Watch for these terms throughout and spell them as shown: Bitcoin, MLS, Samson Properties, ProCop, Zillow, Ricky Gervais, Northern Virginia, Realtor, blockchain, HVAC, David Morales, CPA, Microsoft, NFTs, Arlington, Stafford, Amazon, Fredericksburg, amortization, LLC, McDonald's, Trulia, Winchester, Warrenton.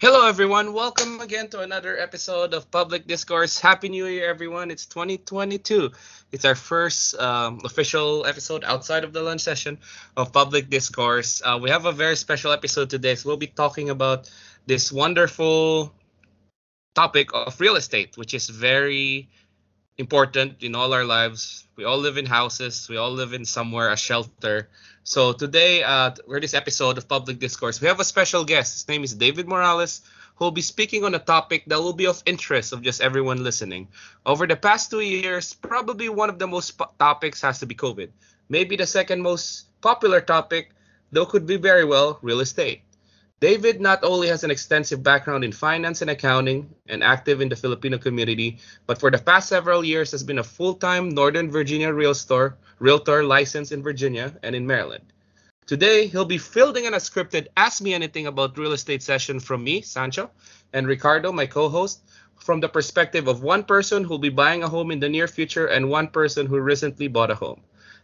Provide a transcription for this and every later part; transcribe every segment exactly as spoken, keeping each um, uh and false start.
Hello, everyone. Welcome again to another episode of Public Discourse. Happy New Year, everyone. It's twenty twenty-two. It's our first um, official episode outside of the lunch session of Public Discourse. Uh, we have a very special episode today. So we'll be talking about this wonderful topic of real estate, which is very important in all our lives. We all live in houses. We all live in somewhere, a shelter. So today, uh, for this episode of Public Discourse, we have a special guest. His name is David Morales, who will be speaking on a topic that will be of interest of just everyone listening. Over the past two years, probably one of the most po- topics has to be COVID. Maybe the second most popular topic, though could be very well, real estate. David not only has an extensive background in finance and accounting and active in the Filipino community, but for the past several years has been a full-time Northern Virginia Realtor, Realtor licensed in Virginia and in Maryland. Today, he'll be fielding an unscripted Ask Me Anything About Real Estate session from me, Sancho, and Ricardo, my co-host, from the perspective of one person who'll be buying a home in the near future and one person who recently bought a home.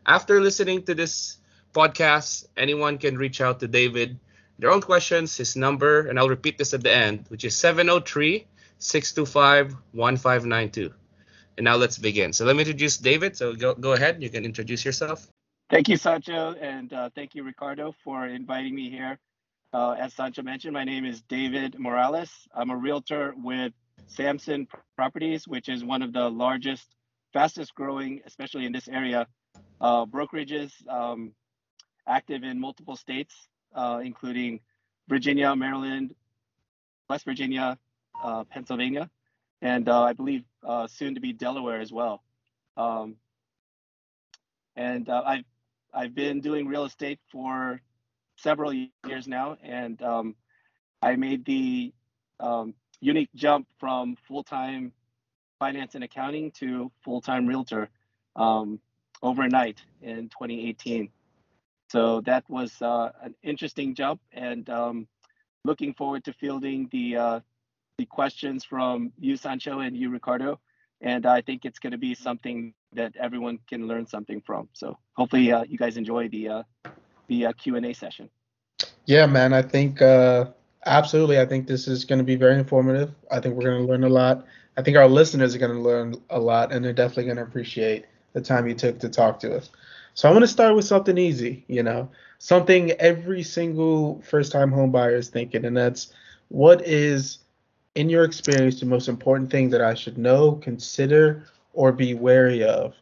After listening to this podcast, anyone can reach out to David their own questions, his number, and I'll repeat this at the end, which is seven oh three, six two five, one five nine two. And now let's begin. So let me introduce David. So go, go ahead. You can introduce yourself. Thank you, Sancho. And uh, thank you, Ricardo, for inviting me here. Uh, as Sancho mentioned, my name is David Morales. I'm a realtor with Samson Properties, which is one of the largest, fastest growing, especially in this area, uh, brokerages um, active in multiple states. Uh, including Virginia, Maryland, West Virginia, uh, Pennsylvania, and uh, I believe uh, soon to be Delaware as well. Um, and uh, I've, I've been doing real estate for several years now, and um, I made the um, unique jump from full-time finance and accounting to full-time realtor um, overnight in twenty eighteen. So that was uh, an interesting jump, and um, looking forward to fielding the uh, the questions from you, Sancho, and you, Ricardo. And I think it's going to be something that everyone can learn something from. So hopefully uh, you guys enjoy the uh, the uh, Q and A session. Yeah, man, I think uh, absolutely. I think this is going to be very informative. I think we're going to learn a lot. I think our listeners are going to learn a lot, and they're definitely going to appreciate the time you took to talk to us. So I want to start with something easy, you know, something every single first-time home buyer is thinking, and that's what is, in your experience, the most important thing that I should know, consider, or be wary of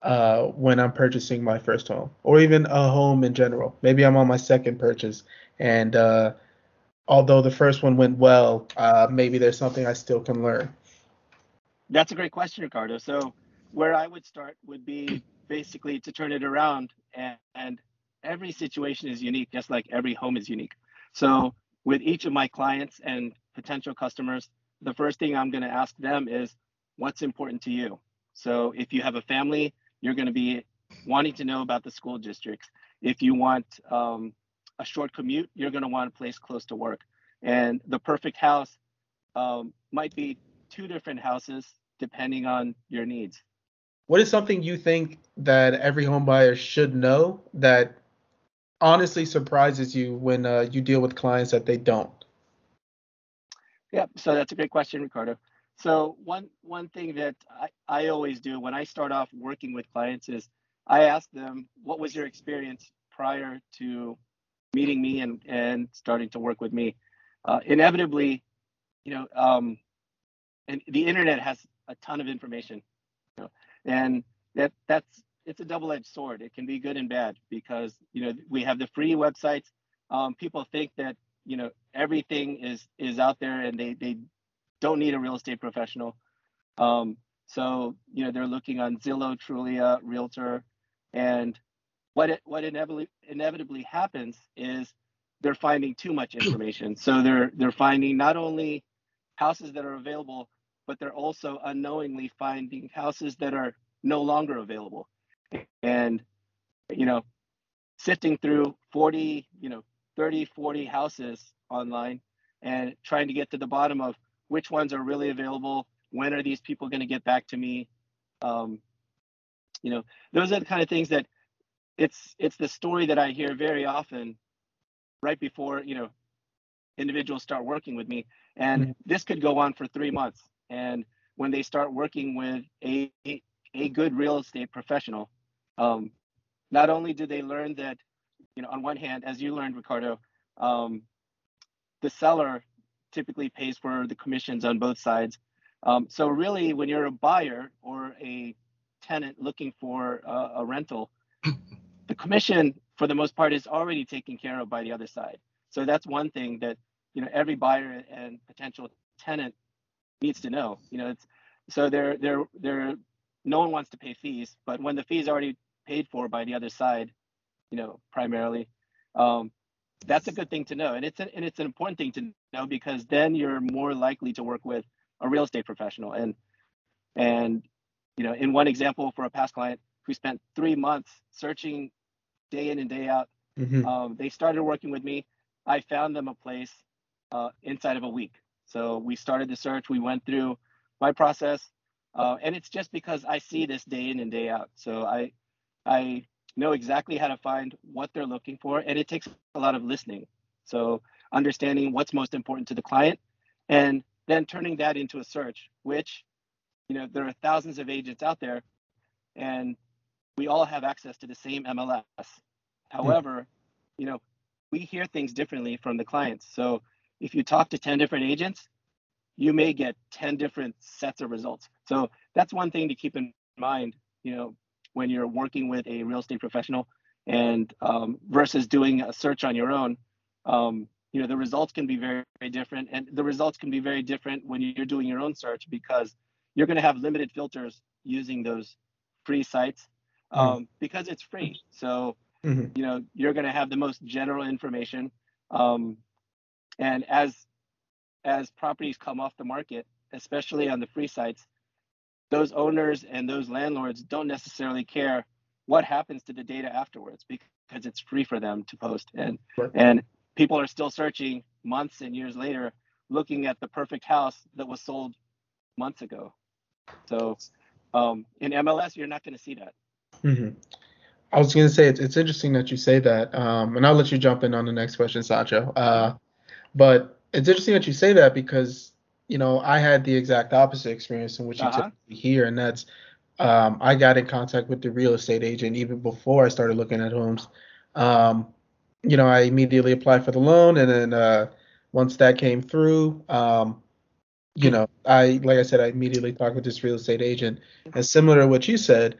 uh, when I'm purchasing my first home, or even a home in general. Maybe I'm on my second purchase, and uh, although the first one went well, uh, maybe there's something I still can learn. That's a great question, Ricardo. So where I would start would be basically to turn it around, and, and every situation is unique, just like every home is unique. So with each of my clients and potential customers, the first thing I'm going to ask them is, what's important to you? So if you have a family, you're going to be wanting to know about the school districts. If you want um, a short commute, you're going to want a place close to work. And the perfect house um, might be two different houses depending on your needs. What is something you think that every home buyer should know that honestly surprises you when uh, you deal with clients that they don't? Yeah, so that's a great question, Ricardo. So one one thing that I, I always do when I start off working with clients is I ask them, what was your experience prior to meeting me and, and starting to work with me? Uh, inevitably, you know, um, and the internet has a ton of information. You know, and that that's it's a double-edged sword. It can be good and bad because, you know, we have the free websites. Um, people think that, you know, everything is is out there and they, they don't need a real estate professional. Um, so, you know, they're looking on Zillow, Trulia, Realtor. And what it, what inevitably, inevitably happens is they're finding too much information. So they're they're finding not only houses that are available, but they're also unknowingly finding houses that are no longer available. And, you know, sifting through forty, you know, thirty, forty houses online and trying to get to the bottom of which ones are really available, when are these people going to get back to me? Um, you know, those are the kind of things that it's, it's the story that I hear very often right before, you know, individuals start working with me. And this could go on for three months. And when they start working with a, a good real estate professional, um, not only do they learn that, you know, on one hand, as you learned, Ricardo, um, the seller typically pays for the commissions on both sides. Um, so really, when you're a buyer or a tenant looking for uh, a rental, the commission, for the most part, is already taken care of by the other side. So that's one thing that, you know, every buyer and potential tenant needs to know. You know, it's so they're they're they're no one wants to pay fees, but when the fee is already paid for by the other side, you know, primarily, um, that's a good thing to know, and it's a, and it's an important thing to know, because then you're more likely to work with a real estate professional. And and you know, in one example, for a past client who spent three months searching day in and day out, mm-hmm. um, they started working with me. I found them a place uh, inside of a week. So we started the search. We went through my process, uh, and it's just because I see this day in and day out. So I I know exactly how to find what they're looking for, and it takes a lot of listening. So understanding what's most important to the client, and then turning that into a search, which, you know, there are thousands of agents out there, and we all have access to the same M L S. However, you know, we hear things differently from the clients. So if you talk to ten different agents, you may get ten different sets of results. So that's one thing to keep in mind, you know, when you're working with a real estate professional, and um, versus doing a search on your own. Um, you know, the results can be very, very different, and the results can be very different when you're doing your own search, because you're going to have limited filters using those free sites, um, mm-hmm. because it's free. So, mm-hmm. you know, you're going to have the most general information. Um, and as, as properties come off the market, especially on the free sites, those owners and those landlords don't necessarily care what happens to the data afterwards, because it's free for them to post. And, right. and people are still searching months and years later, looking at the perfect house that was sold months ago. So um, in M L S, you're not going to see that. Mm-hmm. I was going to say, it's, it's interesting that you say that, um, and I'll let you jump in on the next question, Sancho. Uh, but it's interesting that you say that, because, you know, I had the exact opposite experience in which you uh-huh. typically hear, and that's um, I got in contact with the real estate agent even before I started looking at homes. Um, you know, I immediately applied for the loan, and then uh, once that came through, um, you know, I, like I said, I immediately talked with this real estate agent, and similar to what you said,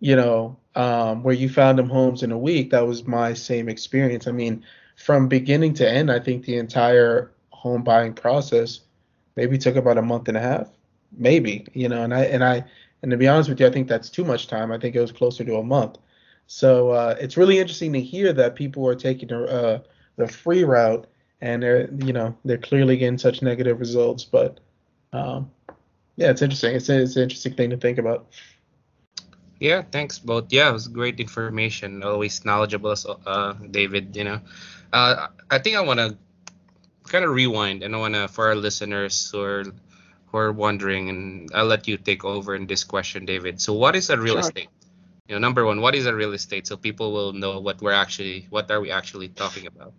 you know, um, where you found them homes in a week, that was my same experience. I mean, from beginning to end, I think the entire home buying process maybe took about a month and a half, maybe, you know, and I, and I, and to be honest with you, I think that's too much time. I think it was closer to a month. So uh, it's really interesting to hear that people are taking uh, the free route, and they're, you know, they're clearly getting such negative results, but um, yeah, it's interesting. It's, it's an interesting thing to think about. Yeah, thanks both. Yeah, it was great information. Always knowledgeable, uh, David, you know. Uh, I think I want to kind of rewind, and I want to, for our listeners who are, who are wondering, and I'll let you take over in this question, David. So what is a real sure. estate? You know, number one, what is a real estate? So people will know what we're actually, what are we actually talking about?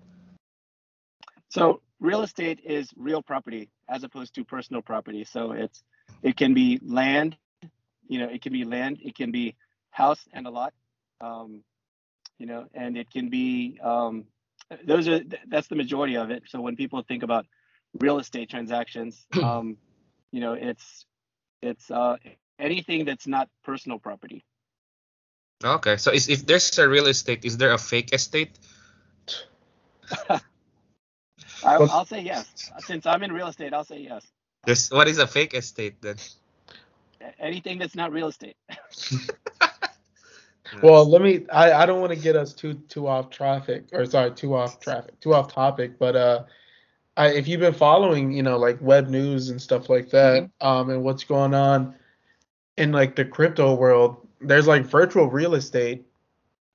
So real estate is real property as opposed to personal property. So it's, it can be land. You know, it can be land, it can be house and a lot, um, you know, and it can be, um, those are, that's the majority of it. So when people think about real estate transactions, um, you know, it's, it's uh, anything that's not personal property. Okay. So is, if there's a real estate, is there a fake estate? I, I'll say yes. Since I'm in real estate, I'll say yes. There's, what is a fake estate then? Anything that's not real estate. Well, let me, I, I don't want to get us too, too off traffic or sorry, too off traffic, too off topic. But uh, I, if you've been following, you know, like web news and stuff like that, mm-hmm. um, and what's going on in like the crypto world, there's like virtual real estate.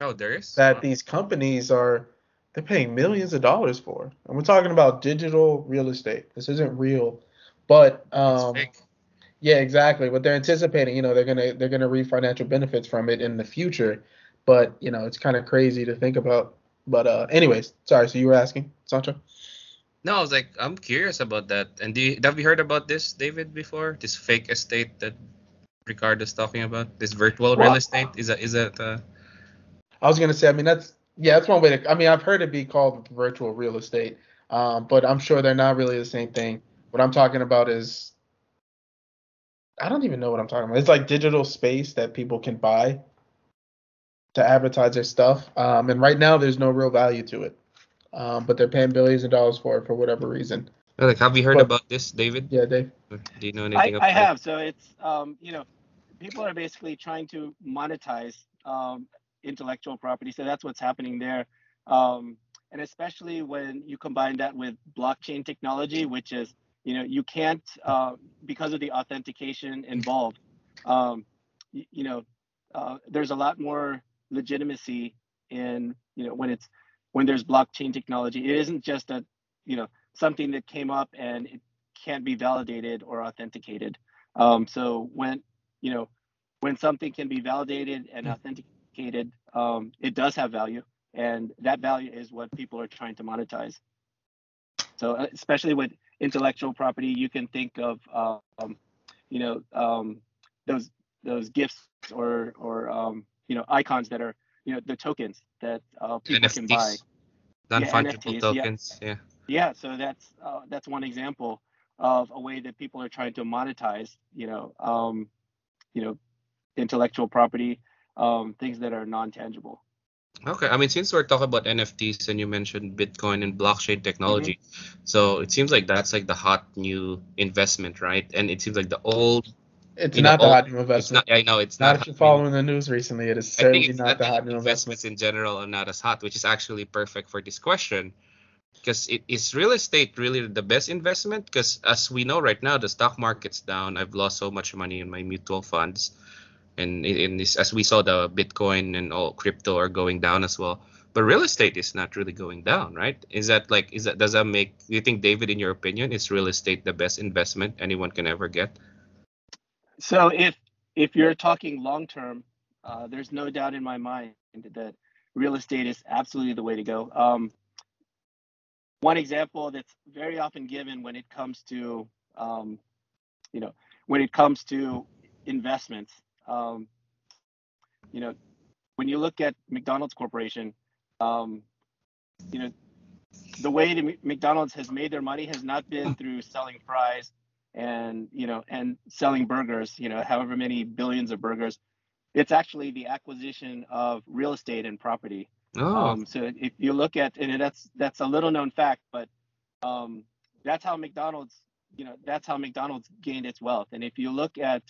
Oh, there is. That wow. These companies are, they're paying millions of dollars for. And we're talking about digital real estate. This isn't real, but um, it's fake. Yeah, exactly. What they're anticipating, you know, they're gonna they're gonna reap financial benefits from it in the future, but you know, it's kind of crazy to think about. But uh, anyways, sorry. So you were asking, Sancho? No, I was like, I'm curious about that. And do you, have you heard about this, David, before? This fake estate that Ricardo's talking about? This virtual well, real estate? Is that, is that uh... I was going to say, I mean, that's, yeah, that's one way to, I mean, I've heard it be called virtual real estate, um, but I'm sure they're not really the same thing. What I'm talking about is, I don't even know what I'm talking about. It's like digital space that people can buy to advertise their stuff. Um, and right now there's no real value to it. Um, but they're paying billions of dollars for it for whatever reason. Like, have you heard but, about this, David? Yeah, Dave. Do you know anything I, about I have. It? So it's, um, you know, people are basically trying to monetize um, intellectual property. So that's what's happening there. Um, and especially when you combine that with blockchain technology, which is, you know, you can't, uh, because of the authentication involved, um, you, you know, uh, there's a lot more legitimacy in, you know, when it's, when there's blockchain technology. It isn't just a, you know, something that came up and it can't be validated or authenticated. Um, so when, you know, when something can be validated and authenticated, um, it does have value, and that value is what people are trying to monetize. So especially with intellectual property, you can think of, um, you know, um, those those gifts or or um, you know, icons that are, you know, the tokens that uh, people N F Ts. Can buy. Non-fungible yeah, N F Ts, tokens, yeah. yeah. Yeah, so that's uh, that's one example of a way that people are trying to monetize, you know, um, you know, intellectual property, um, things that are non-tangible. Okay, I mean, since we're talking about N F Ts and you mentioned Bitcoin and blockchain technology, mm-hmm. so it seems like that's like the hot new investment, right? And it seems like the old. It's not know, the hot new investment. It's not, I know it's not. Not if you're following new. The news recently, it is certainly not, not the hot new investments investment. In general are not as hot, which is actually perfect for this question, because it is real estate really the best investment? Because as we know right now, the stock market's down. I've lost so much money in my mutual funds, and in this, as we saw, the Bitcoin and all crypto are going down as well. But real estate is not really going down, right? Is that like is that does that make do you think, David, in your opinion, is real estate the best investment anyone can ever get? So if if you're talking long term, uh, there's no doubt in my mind that real estate is absolutely the way to go. Um, one example that's very often given when it comes to, um, you know, when it comes to investments, um, you know, when you look at McDonald's Corporation, um, you know, the way that McDonald's has made their money has not been through selling fries. And, you know, and selling burgers, you know, however many billions of burgers. It's actually the acquisition of real estate and property. Oh. Um, so if you look at, and that's that's a little known fact, but um, that's how McDonald's, you know, that's how McDonald's gained its wealth. And if you look at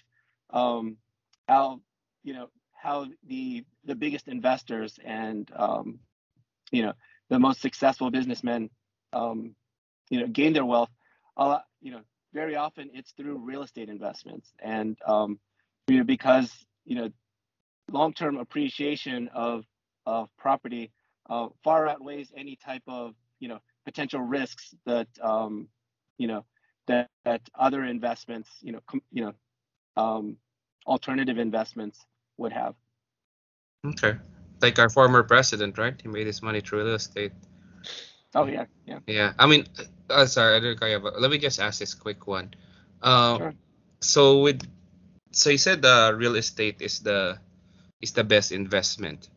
um, how, you know, how the the biggest investors and, um, you know, the most successful businessmen, um, you know, gain their wealth, uh, you know, very often it's through real estate investments. And um, you know, because, you know, long-term appreciation of, of property uh, far outweighs any type of, you know, potential risks that, um, you know, that, that other investments, you know, com- you know, um, alternative investments would have. Okay. Like our former president, right? He made his money through real estate. Oh, yeah. Yeah. Yeah. I mean, uh, sorry, I didn't call you, but let me just ask this quick one. Uh, sure. So with, so you said the real estate is the is the best investment,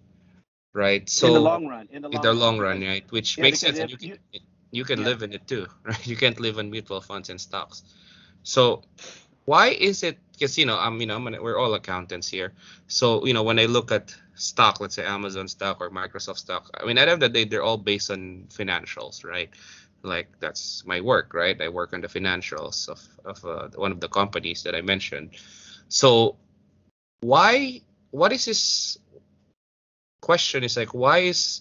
right? So in the long run, in the long, in the long run, run, right? Which yeah, makes sense. You can, you, you can yeah. live in it too, right? You can't live on mutual funds and stocks. So why is it? Because you know, I'm you know, I'm an, we're all accountants here. So you know, when I look at stock, let's say Amazon stock or Microsoft stock, I mean, at the end of the day, they're all based on financials, right? Like that's my work, right? I work on the financials of, of uh, one of the companies that I mentioned. So why, what is this question is like, why is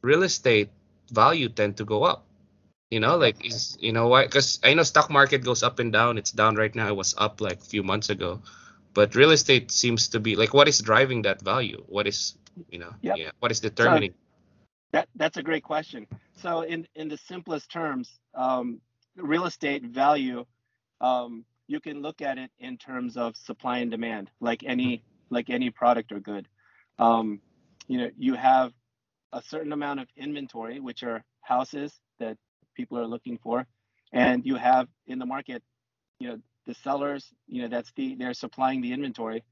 real estate value tend to go up? You know, like is, you know why? Because I know stock market goes up and down. It's down right now. It was up like a few months ago. But real estate seems to be like, what is driving that value? What is, you know, yep. yeah, what is determining? So that that's a great question. So in, in the simplest terms, um, real estate value, um, you can look at it in terms of supply and demand, like any like any product or good. Um, you know, you have a certain amount of inventory, which are houses that people are looking for. And you have in the market, you know, the sellers, you know, that's the, they're supplying the inventory.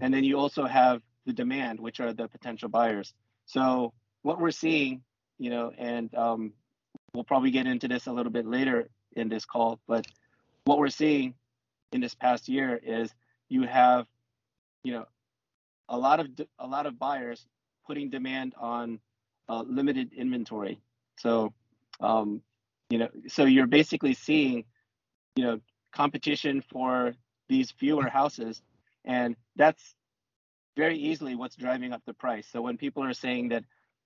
And then you also have the demand, which are the potential buyers. So what we're seeing, you know, and um, we'll probably get into this a little bit later in this call, but what we're seeing in this past year is you have, you know, a lot of a lot of buyers putting demand on uh, limited inventory. So, um, you know, so you're basically seeing, you know, competition for these fewer houses, and that's very easily what's driving up the price. So when people are saying that,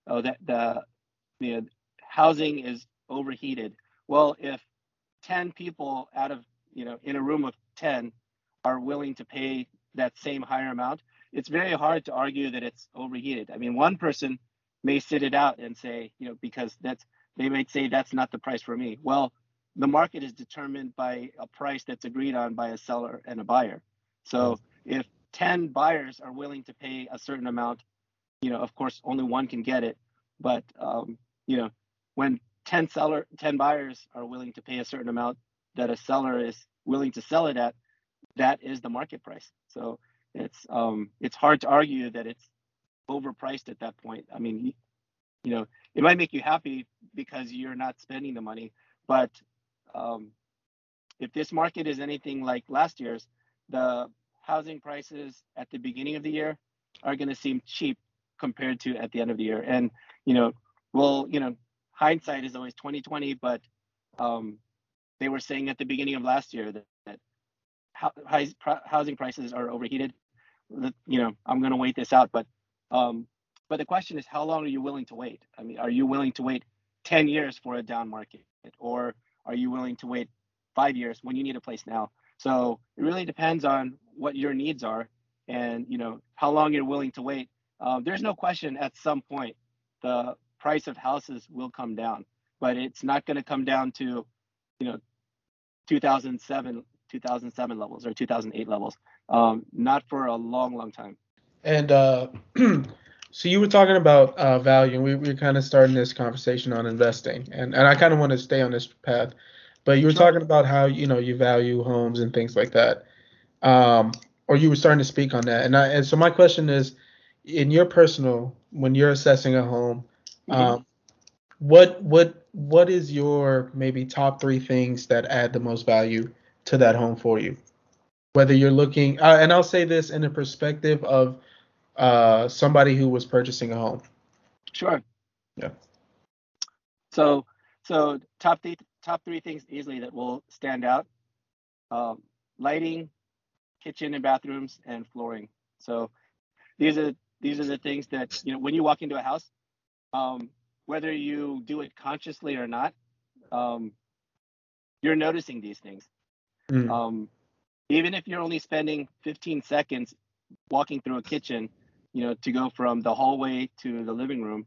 oh, that the you know, housing is overheated. Well, if ten people out of, you know, in a room of ten are willing to pay that same higher amount, it's very hard to argue that it's overheated. I mean, one person may sit it out and say, you know, because that's, they might say that's not the price for me. Well, the market is determined by a price that's agreed on by a seller and a buyer. So if ten buyers are willing to pay a certain amount, you know, of course, only one can get it. But, um, you know, when ten seller, ten buyers are willing to pay a certain amount that a seller is willing to sell it at, that is the market price. So it's um, it's hard to argue that it's overpriced at that point. I mean, you know, it might make you happy because you're not spending the money, but um, if this market is anything like last year's, the housing prices at the beginning of the year are going to seem cheap compared to at the end of the year. And, you know, well, you know, hindsight is always twenty twenty, but um, they were saying at the beginning of last year that, that high, pro- housing prices are overheated. That, you know, I'm going to wait this out, but um, but the question is, how long are you willing to wait? I mean, are you willing to wait ten years for a down market, or are you willing to wait five years when you need a place now? So it really depends on what your needs are, and you know how long you're willing to wait. Uh, there's no question at some point the price of houses will come down, but it's not going to come down to, you know, two thousand seven levels or two thousand eight levels, um, not for a long, long time. And uh, so you were talking about uh, value, and we, we were kind of starting this conversation on investing, and, and I kind of want to stay on this path, but you were talking about how, you know, you value homes and things like that, um, or you were starting to speak on that. And I, and so my question is, in your personal, when you're assessing a home, um, what what what is your maybe top three things that add the most value to that home for you? Whether you're looking, uh, and I'll say this in the perspective of uh, somebody who was purchasing a home. Sure. Yeah. So so top three top three things easily that will stand out: um, lighting, kitchen and bathrooms, and flooring. So these are these are the things that, you know, when you walk into a house. Um, whether you do it consciously or not, um, you're noticing these things. Mm. Um, even if you're only spending fifteen seconds walking through a kitchen, you know, to go from the hallway to the living room,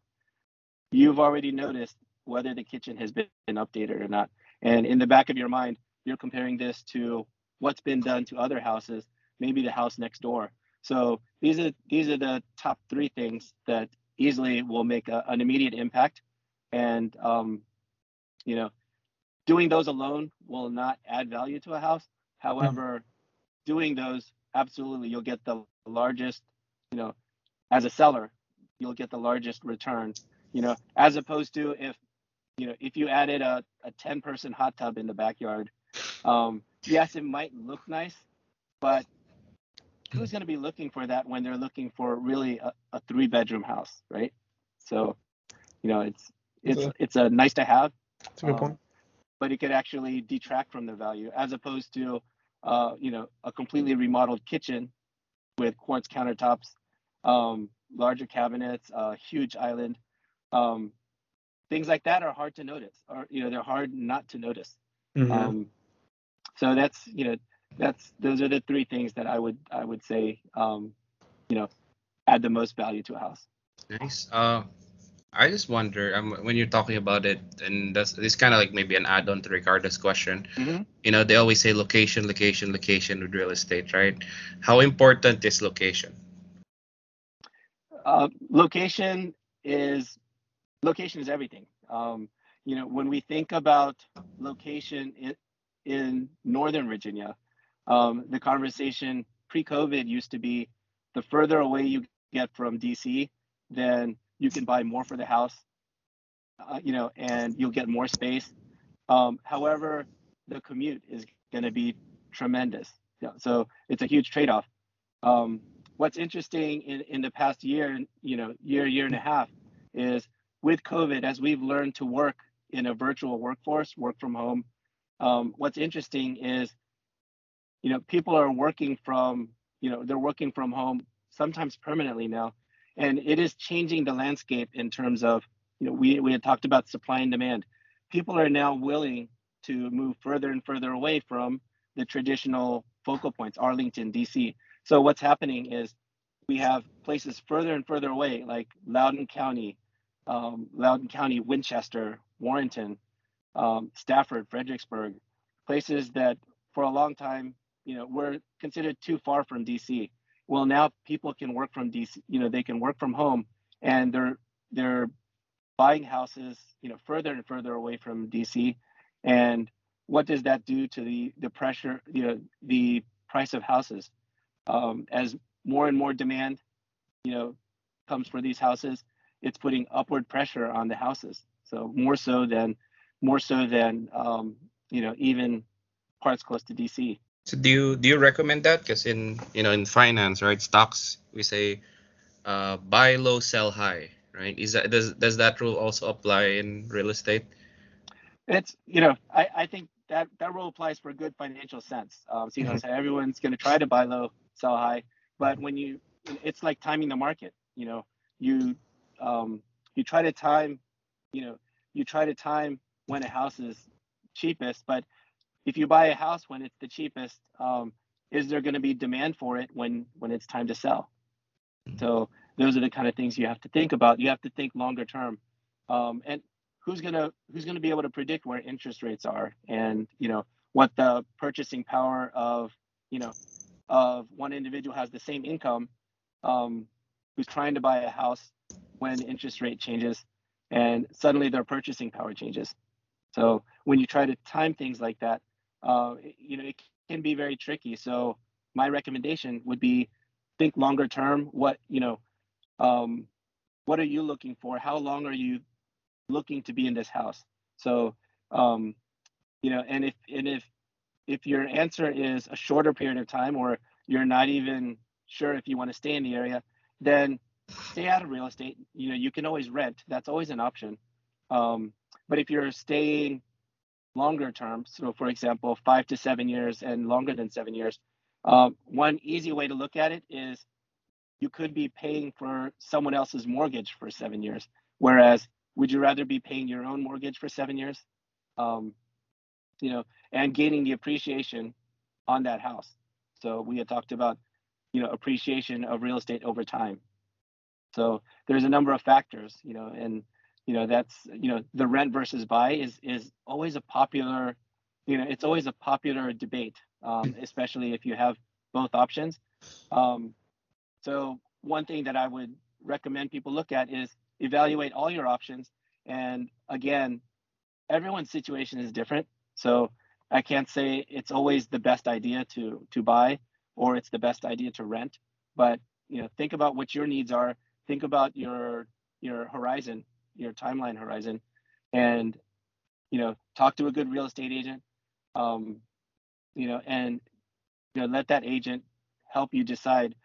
you've already noticed whether the kitchen has been updated or not. And in the back of your mind, you're comparing this to what's been done to other houses, maybe the house next door. So these are these are the top three things that easily will make a, an immediate impact. And, um, you know, doing those alone will not add value to a house. However, mm-hmm. doing those, absolutely, you'll get the largest, you know, as a seller, you'll get the largest return, you know, as opposed to if, you know, if you added a, a ten person hot tub in the backyard, um, yes, it might look nice, but who's going to be looking for that when they're looking for really a, a three bedroom house, right? So, you know, it's it's so, it's a nice to have. That's a good um, point. But it could actually detract from the value, as opposed to, uh, you know, a completely remodeled kitchen with quartz countertops, um, larger cabinets, a huge island, um, things like that are hard to notice, or you know, they're hard not to notice. Mm-hmm. Um, so that's you know. That's those are the three things that I would I would say, um, you know, add the most value to a house. Nice. Uh, I just wonder um, when you're talking about it, and that's it's kind of like maybe an add-on to Ricardo's question. Mm-hmm. You know, they always say location, location, location with real estate, right? How important is location? Uh, location is location is everything. Um, you know, when we think about location in, in Northern Virginia, um, the conversation pre-COVID used to be the further away you get from D C, then you can buy more for the house, uh, you know, and you'll get more space. Um, however, the commute is going to be tremendous. Yeah, so it's a huge trade-off. Um, what's interesting in, in the past year, you know, year, year and a half is with COVID, as we've learned to work in a virtual workforce, work from home, um, what's interesting is, you know, people are working from, you know, they're working from home sometimes permanently now, and it is changing the landscape in terms of, you know, we, we had talked about supply and demand. People are now willing to move further and further away from the traditional focal points, Arlington, D C. So what's happening is we have places further and further away, like Loudoun County, um, Loudoun County, Winchester, Warrenton, um, Stafford, Fredericksburg, places that for a long time, you know, were considered too far from D C. Well, now people can work from D C, you know, they can work from home, and they're they're buying houses, you know, further and further away from D C. And what does that do to the the pressure, you know, the price of houses? Um, as more and more demand, you know, comes for these houses, it's putting upward pressure on the houses. So more so than, more so than, um, you know, even parts close to D C. So do you do you recommend that? Because in you know in finance, right, stocks, we say uh, buy low, sell high, right? Is that does does that rule also apply in real estate? It's you know I, I think. That that rule applies for good financial sense. Um, so you know, so everyone's going to try to buy low, sell high, but when you, it's like timing the market. You know, you um, you try to time, you know, you try to time when a house is cheapest. But if you buy a house when it's the cheapest, um, is there going to be demand for it when when it's time to sell? So those are the kind of things you have to think about. You have to think longer term, um, and. Who's gonna who's gonna be able to predict where interest rates are, and you know what the purchasing power of you know of one individual has the same income, um, who's trying to buy a house when interest rate changes, and suddenly their purchasing power changes. So when you try to time things like that, uh, you know it can be very tricky. So my recommendation would be think longer term. What you know, um, what are you looking for? How long are you looking to be in this house? So, um, you know, and if and if if your answer is a shorter period of time, or you're not even sure if you want to stay in the area, then stay out of real estate. You know, you can always rent. That's always an option. Um, but if you're staying longer term, so for example, five to seven years and longer than seven years, um, one easy way to look at it is you could be paying for someone else's mortgage for seven years, whereas would you rather be paying your own mortgage for seven years, um, you know, and gaining the appreciation on that house? So we had talked about, you know, appreciation of real estate over time. So there's a number of factors, you know, and, you know, that's, you know, the rent versus buy is is always a popular, you know, it's always a popular debate, um, especially if you have both options. Um, so one thing that I would recommend people look at is evaluate all your options. And again, everyone's situation is different. So I can't say it's always the best idea to to buy, or it's the best idea to rent. But you know, think about what your needs are. Think about your your horizon, your timeline horizon, and you know, talk to a good real estate agent. Um, you know, and you know, let that agent help you decide,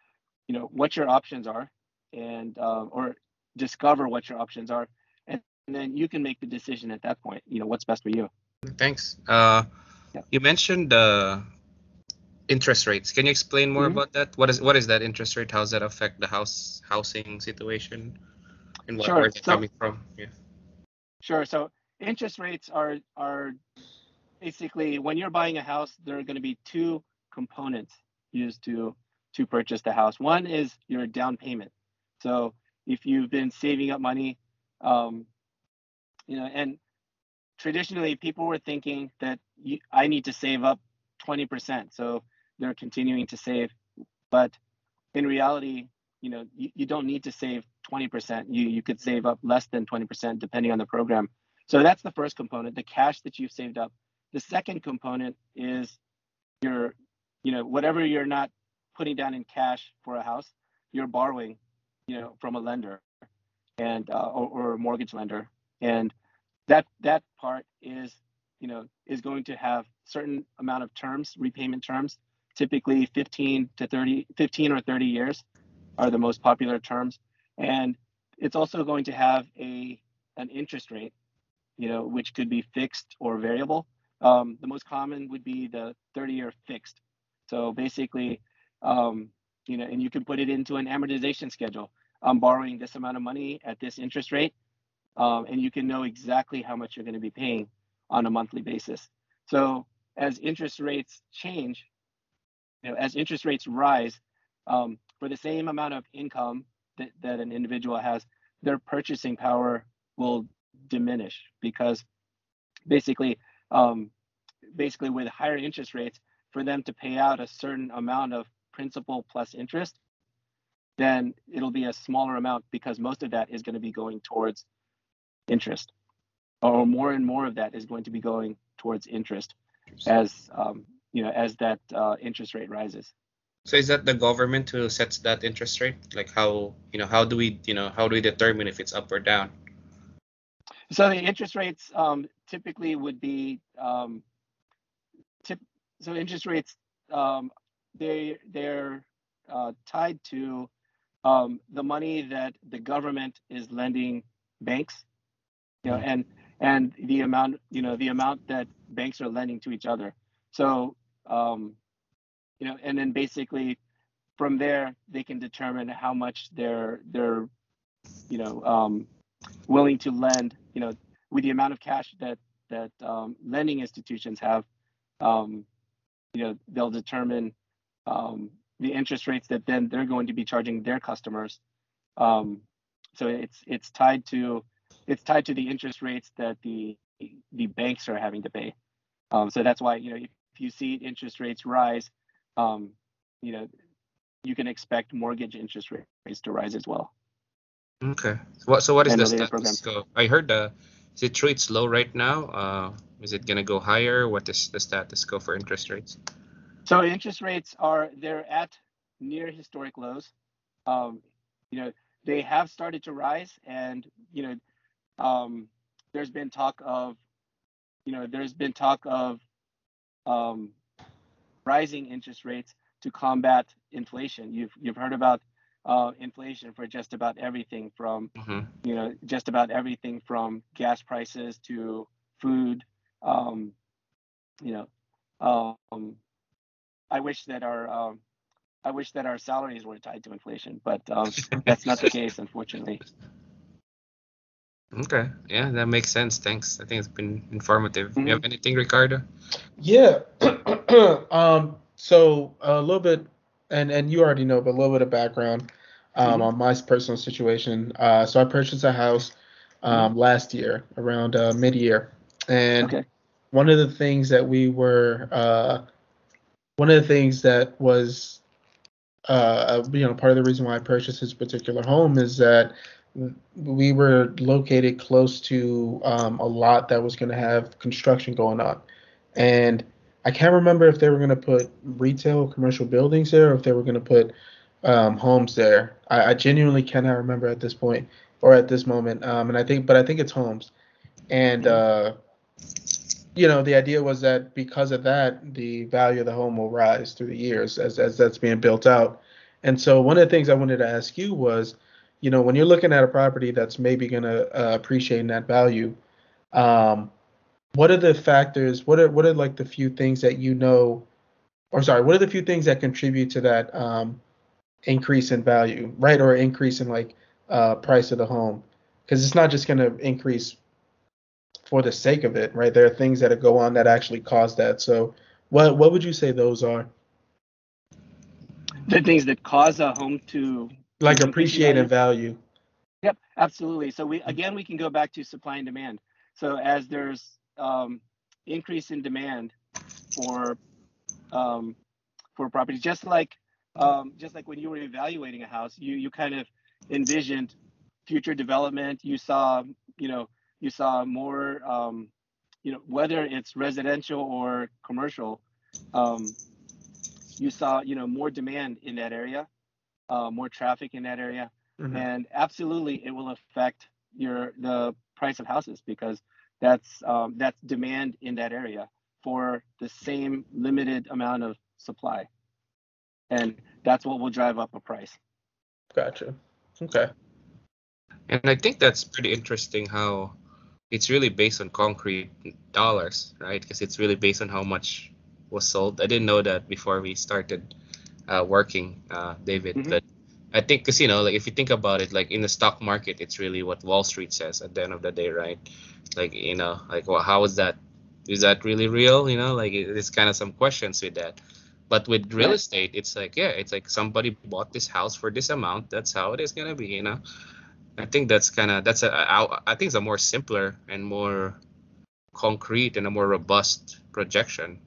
you know, what your options are, and uh, or discover what your options are, and then you can make the decision at that point, you know, what's best for you. Thanks. Uh, yeah. You mentioned uh, interest rates. Can you explain more mm-hmm. about that? What is what is that interest rate? How does that affect the house housing situation? And what, sure. where is it so, coming from? Yeah. Sure. So interest rates are, are basically, when you're buying a house, there are going to be two components used to, to purchase the house. One is your down payment. So if you've been saving up money, um, you know, and traditionally people were thinking that you, I need to save up twenty percent. So they're continuing to save. But in reality, you know, you, you don't need to save twenty percent. You you could save up less than twenty percent depending on the program. So that's the first component, the cash that you've saved up. The second component is your, you know, whatever you're not putting down in cash for a house, you're borrowing, you know, from a lender and uh, or, or a mortgage lender. And that that part is, you know, is going to have certain amount of terms, repayment terms, typically fifteen to thirty, fifteen or thirty years are the most popular terms. And it's also going to have a an interest rate, you know, which could be fixed or variable. Um, the most common would be the thirty-year fixed. So basically, um, you know, and you can put it into an amortization schedule. I'm borrowing this amount of money at this interest rate, um, and you can know exactly how much you're going to be paying on a monthly basis. So as interest rates change, you know, as interest rates rise, um, for the same amount of income that, that an individual has, their purchasing power will diminish because basically, um, basically with higher interest rates, for them to pay out a certain amount of principal plus interest, then it'll be a smaller amount because most of that is going to be going towards interest, or more and more of that is going to be going towards interest as, um, you know, as that uh, interest rate rises. So is that the government who sets that interest rate? Like how, you know, how do we, you know, how do we determine if it's up or down? So the interest rates um, typically would be, um, tip, so interest rates, um, they, they're uh, tied to um, the money that the government is lending banks, you know, and, and the amount, you know, the amount that banks are lending to each other. So, um, you know, and then basically from there, they can determine how much they're, they're, you know, um, willing to lend, you know, with the amount of cash that that um, lending institutions have, um, you know, they'll determine um, the interest rates that then they're going to be charging their customers. Um, so it's it's tied to it's tied to the interest rates that the the banks are having to pay. Um, so that's why, you know, if, if you see interest rates rise, um, you know, you can expect mortgage interest rates to rise as well. Okay. So what, so what is the status quo? I heard the, is it true it's low right now? Uh, is it going to go higher? What is the status quo for interest rates? So interest rates are, they're at near historic lows. Um, you know, they have started to rise and, you know, um, there's been talk of, you know, there's been talk of um, rising interest rates to combat inflation. You've, you've heard about Uh, inflation for just about everything from, mm-hmm. you know, just about everything from gas prices to food. Um, you know, um, I wish that our um, I wish that our salaries were tied to inflation, but um, that's not the case, unfortunately. Okay, yeah, that makes sense. Thanks. I think it's been informative. Mm-hmm. You have anything, Ricardo? Yeah. um. So a little bit. And and you already know, but a little bit of background um, mm-hmm. on my personal situation. Uh, so I purchased a house um, mm-hmm. last year, around uh, mid-year. And okay. one of the things that we were, uh, one of the things that was, uh, you know, part of the reason why I purchased this particular home is that we were located close to um, a lot that was going to have construction going on. And I can't remember if they were going to put retail commercial buildings there or if they were going to put um, homes there. I, I genuinely cannot remember at this point or at this moment. Um, and I think, but I think it's homes. And, uh, you know, the idea was that because of that, the value of the home will rise through the years as, as that's being built out. And so one of the things I wanted to ask you was, you know, when you're looking at a property that's maybe going to uh, appreciate in that value, um, what are the factors, what are what are like the few things that you know, or sorry, what are the few things that contribute to that um, increase in value, right? Or increase in like uh, price of the home? Because it's not just going to increase for the sake of it, right? There are things that go on that actually cause that. So what what would you say those are? The things that cause a home to... Like appreciate in value. Yep, absolutely. So we again, we can go back to supply and demand. So as there's Um, increase in demand for um, for properties, just like um, just like when you were evaluating a house, you you kind of envisioned future development. You saw, you know, you saw more, um, you know, whether it's residential or commercial, um, you saw, you know, more demand in that area, uh, more traffic in that area. Mm-hmm. And absolutely, it will affect your the price of houses, because that's um, that's demand in that area for the same limited amount of supply. And that's what will drive up a price. Gotcha. Okay. And I think that's pretty interesting how it's really based on concrete dollars, right? Because it's really based on how much was sold. I didn't know that before we started uh, working, uh, David. Mm-hmm. But I think because, you know, like if you think about it, like in the stock market, it's really what Wall Street says at the end of the day, right? Like, you know, like, well, how is that? Is that really real? You know, like it's kind of some questions with that. But with real estate, it's like, yeah, it's like somebody bought this house for this amount. That's how it is going to be, you know. I think that's kind of that's a I, I think it's a more simpler and more concrete and a more robust projection,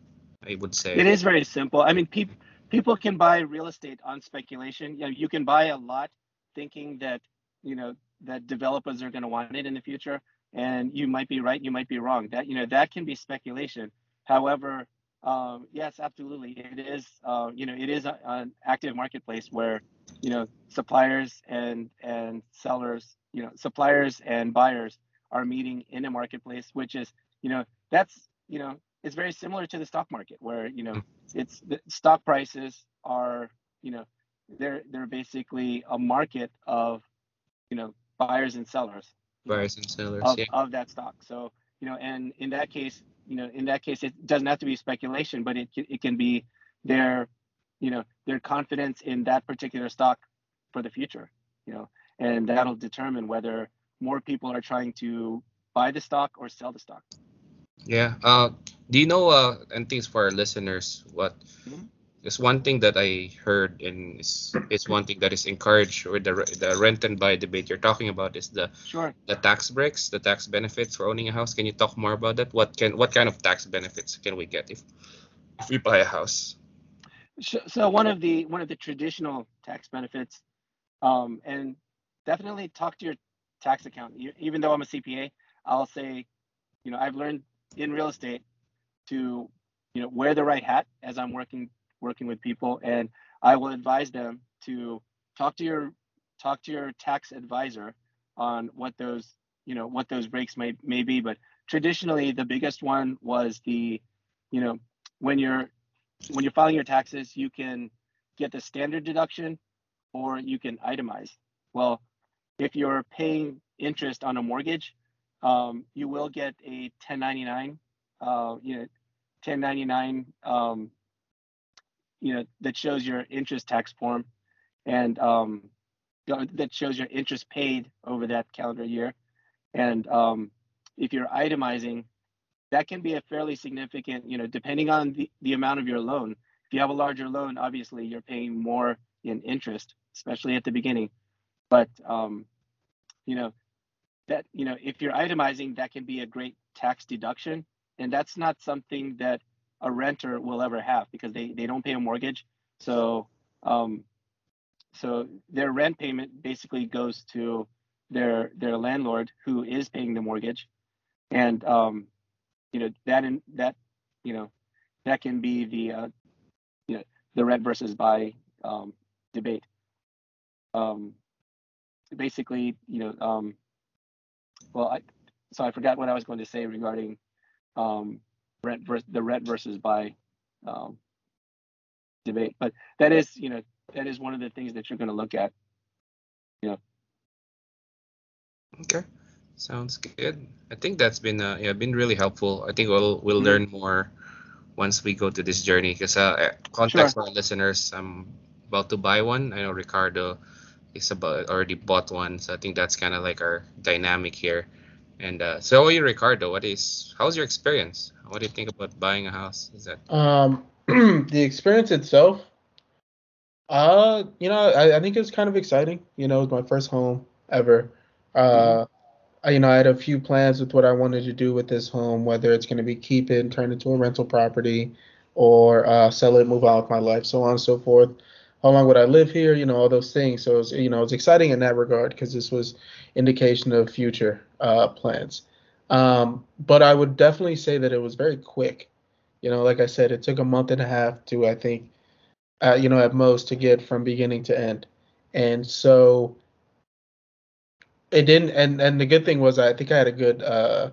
I would say. It is very simple. I mean, people people can buy real estate on speculation. You know, you can buy a lot thinking that, you know, that developers are going to want it in the future, and you might be right, you might be wrong. That, you know, that can be speculation. However, um, yes, absolutely, it is. Uh, you know, it is a, an active marketplace where, you know, suppliers and and sellers, you know, suppliers and buyers are meeting in a marketplace, which is, you know, that's, you know, it's very similar to the stock market where, you know, it's the stock prices are, you know, they're they're basically a market of, you know, buyers and sellers. Buyers and sellers of, yeah. of that stock. So, you know, and in that case, you know, in that case, it doesn't have to be speculation, but it it can be their, you know, their confidence in that particular stock for the future, you know, and that'll determine whether more people are trying to buy the stock or sell the stock. Yeah. Uh, do you know, uh, and things for our listeners, what mm-hmm. is one thing that I heard and is, is one thing that is encouraged with the the rent and buy debate you're talking about is the sure. the tax breaks, the tax benefits for owning a house. Can you talk more about that? What can what kind of tax benefits can we get if if we buy a house? So one of the one of the traditional tax benefits, um, and definitely talk to your tax accountant. You, even though I'm a C P A, I'll say, you know, I've learned in real estate to, you know, wear the right hat as I'm working working with people, and I will advise them to talk to your talk to your tax advisor on what those, you know, what those breaks may may be. But traditionally, the biggest one was the, you know, when you're When you're filing your taxes, you can get the standard deduction or you can itemize. Well, if you're paying interest on a mortgage, um, you will get a ten ninety-nine, uh, you know, ten ninety-nine, um, you know, that shows your interest tax form and um, that shows your interest paid over that calendar year. And um, if you're itemizing, that can be a fairly significant, you know, depending on the, the amount of your loan. If you have a larger loan, obviously you're paying more in interest, especially at the beginning. But, um, you know, that, you know, if you're itemizing, that can be a great tax deduction. And that's not something that a renter will ever have because they, they don't pay a mortgage. So, um, so their rent payment basically goes to their, their landlord who is paying the mortgage. And, um, you know, that in that, you know, that can be the, uh, you know, the rent versus buy um, debate. Um, basically, you know, um, well, I, so I forgot what I was going to say regarding um, rent versus the rent versus buy um, debate, but that is, you know, that is one of the things that you're going to look at. You know. Okay. Sounds good. I think that's been uh, yeah been really helpful. I think we'll we'll mm-hmm. learn more once we go to this journey. Because uh, context sure. for our listeners, I'm about to buy one. I know Ricardo is about already bought one, so I think that's kind of like our dynamic here. And uh, so, how are you, Ricardo? What is how's your experience? What do you think about buying a house? Is that um the experience itself? Uh, you know, I, I think it was kind of exciting. You know, it was my first home ever. Uh. Mm-hmm. You know, I had a few plans with what I wanted to do with this home, whether it's going to be keep it and turn it into a rental property or uh, sell it, move out with my life, so on and so forth. How long would I live here? You know, all those things. So, it was, you know, it's exciting in that regard because this was indication of future uh, plans. Um, but I would definitely say that it was very quick. You know, like I said, it took a month and a half to, I think, uh, you know, at most to get from beginning to end. And so it didn't. And, and the good thing was, I think I had a good uh,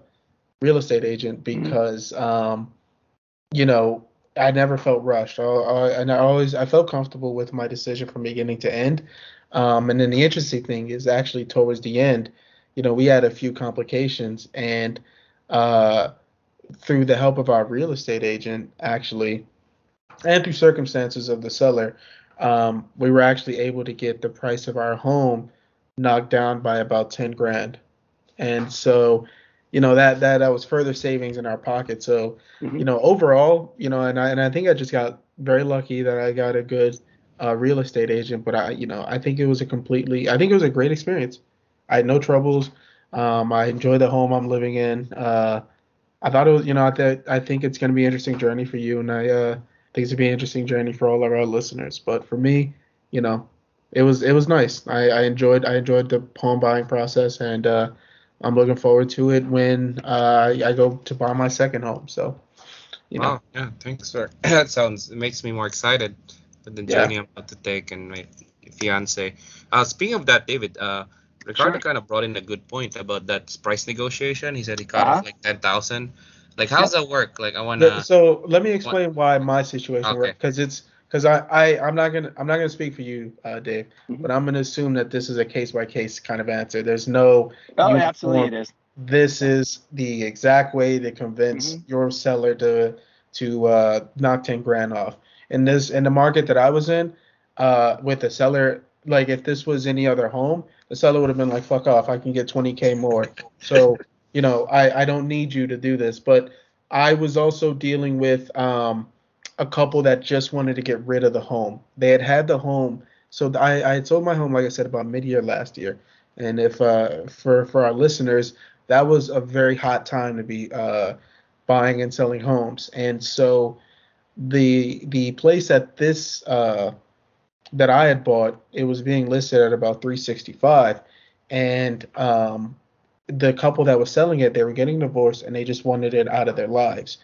real estate agent, because, um, you know, I never felt rushed. I, I, and I always I felt comfortable with my decision from beginning to end. Um, and then the interesting thing is, actually towards the end, you know, we had a few complications, and uh, through the help of our real estate agent, actually, and through circumstances of the seller, um, we were actually able to get the price of our home knocked down by about ten grand. And so, you know, that that that was further savings in our pocket. So, mm-hmm. you know, overall, you know, and I and I think I just got very lucky that I got a good uh, real estate agent. But I, you know, I think it was a completely, I think it was a great experience. I had no troubles. Um, I enjoy the home I'm living in. Uh, I thought it was, you know, I, th- I think it's going to be an interesting journey for you. And I uh, think it's going to be an interesting journey for all of our listeners. But for me, you know, it was it was nice. I, I enjoyed I enjoyed the home buying process, and uh, I'm looking forward to it when uh, I go to buy my second home. So, you know. Wow, yeah, thanks for that. Sounds, it makes me more excited for the journey yeah. I'm about to take and my fiance. Uh, speaking of that, David, uh, Ricardo sure. kind of brought in a good point about that price negotiation. He said he got uh-huh. like ten thousand. Like, how does yeah. that work? Like, I want to. So let me explain want... why my situation okay. worked, because it's because I I I'm not gonna I'm not gonna speak for you, uh, Dave, mm-hmm. but I'm gonna assume that this is a case by case kind of answer. There's no. Oh, absolutely, form. It is. This is the exact way to convince mm-hmm. your seller to to uh, knock ten grand off. In this in the market that I was in, uh, with a seller. Like, if this was any other home, the seller would have been like, fuck off, I can get twenty K more. So, you know, I, I don't need you to do this. But I was also dealing with um, a couple that just wanted to get rid of the home. They had had the home. So I, I had sold my home, like I said, about mid-year last year. And if uh, for, for our listeners, that was a very hot time to be uh, buying and selling homes. And so the the place at this uh, – that I had bought, it was being listed at about three sixty-five, and um, the couple that was selling it, they were getting divorced, and they just wanted it out of their lives.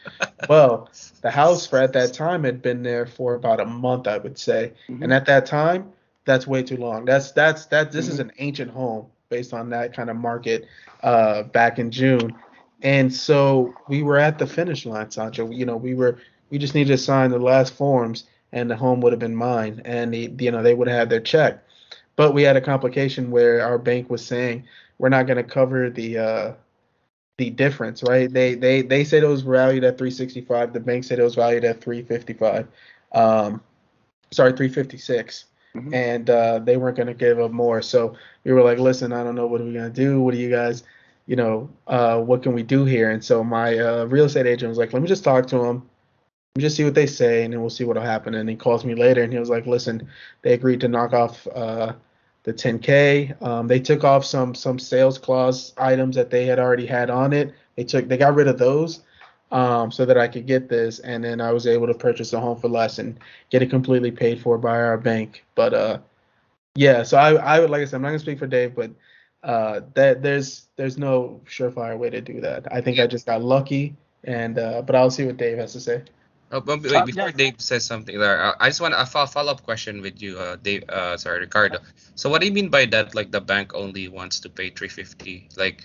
Well, the house for at that time had been there for about a month, I would say, mm-hmm. and at that time, that's way too long. That's that's that. This mm-hmm. is an ancient home based on that kind of market uh, back in June, and so we were at the finish line, Sancho. You know, we were we just needed to sign the last forms, and the home would have been mine, and the, you know, they would have had their check. But we had a complication where our bank was saying, we're not going to cover the uh, the difference, right? They they they said it was valued at three sixty-five. The bank said it was valued at three fifty-five. Um, sorry, three fifty-six. Mm-hmm. And uh, they weren't going to give up more. So we were like, listen, I don't know, what are we going to do? What do you guys, you know, uh, what can we do here? And so my uh, real estate agent was like, let me just talk to him. Just see what they say, and then we'll see what'll happen. And he calls me later, and he was like, "Listen, they agreed to knock off uh, the ten K. Um, they took off some some sales clause items that they had already had on it. They took they got rid of those, um, so that I could get this, and then I was able to purchase a home for less and get it completely paid for by our bank. But uh, yeah, so I I would like I said, I'm not gonna speak for Dave, but uh, that there's there's no surefire way to do that. I think I just got lucky, and uh, but I'll see what Dave has to say. Oh, but wait, before uh, yeah. Dave says something there, I just want a follow-up question with you, uh, Dave. Uh, sorry, Ricardo. So what do you mean by that? Like, the bank only wants to pay three fifty? Like,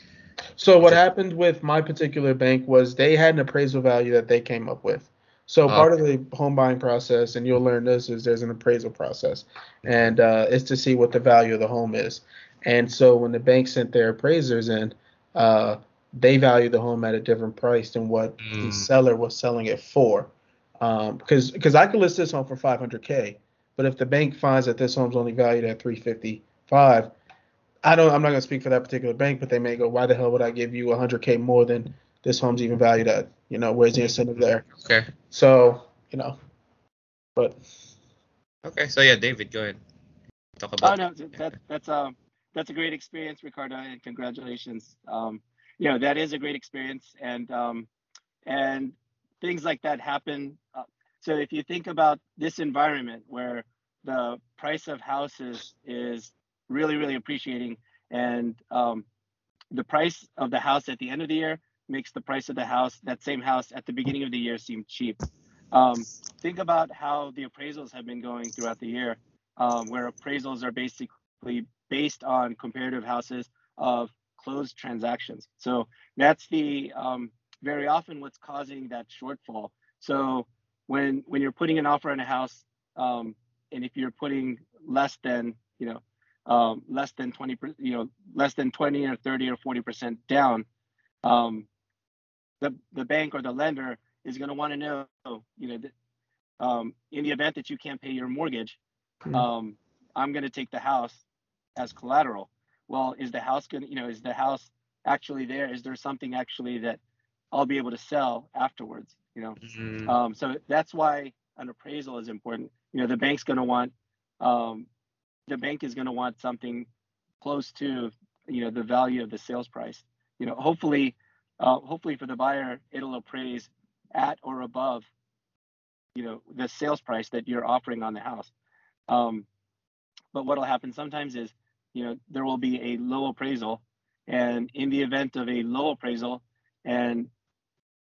so what it... happened with my particular bank was they had an appraisal value that they came up with. So part okay. of the home buying process, and you'll learn this, is there's an appraisal process, and uh, it's to see what the value of the home is. And so when the bank sent their appraisers in, uh, they valued the home at a different price than what mm. the seller was selling it for. Um, because because I could list this home for five hundred K, but if the bank finds that this home's only valued at three fifty-five, I don't. I'm not gonna speak for that particular bank, but they may go, why the hell would I give you one hundred K more than this home's even valued at? You know, where's the incentive there? Okay. So you know, but. Okay. So yeah, David, go ahead. Talk about. Oh no, that, that's um that's a great experience, Ricardo, and congratulations. Um, you know, that is a great experience, and um, and. Things like that happen. Uh, so if you think about this environment where the price of houses is really, really appreciating, and um, the price of the house at the end of the year makes the price of the house, that same house at the beginning of the year, seem cheap. Um, think about how the appraisals have been going throughout the year, um, where appraisals are basically based on comparative houses of closed transactions. So that's the um, very often what's causing that shortfall. So when when you're putting an offer on a house, um, and if you're putting less than you know um, less than twenty, you know less than twenty or thirty or forty percent down, um, the the bank or the lender is going to want to know, you know, th- um, in the event that you can't pay your mortgage, mm-hmm. um, I'm going to take the house as collateral. Well, is the house going to, you know, is the house actually there? Is there something actually that I'll be able to sell afterwards? You know, mm-hmm. um, so that's why an appraisal is important. You know, the bank's going to want, um, the bank is going to want something close to, you know, the value of the sales price. You know, hopefully, uh, hopefully for the buyer, it'll appraise at or above, you know, the sales price that you're offering on the house. Um, but what'll happen sometimes is, you know, there will be a low appraisal, and in the event of a low appraisal, and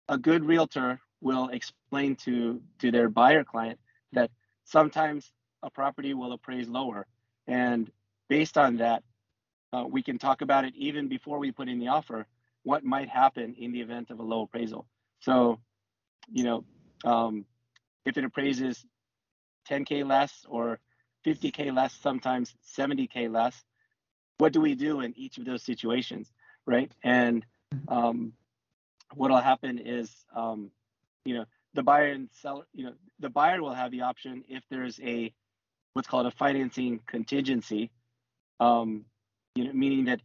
a good realtor will explain to to their buyer client that sometimes a property will appraise lower, and based on that, uh, we can talk about it even before we put in the offer, what might happen in the event of a low appraisal. So, you know, um, if it appraises ten K less or fifty K less, sometimes seventy K less, what do we do in each of those situations, right? And um, what'll happen is, um, you know, the buyer and seller, you know, the buyer will have the option if there's a what's called a financing contingency, um, you know, meaning that,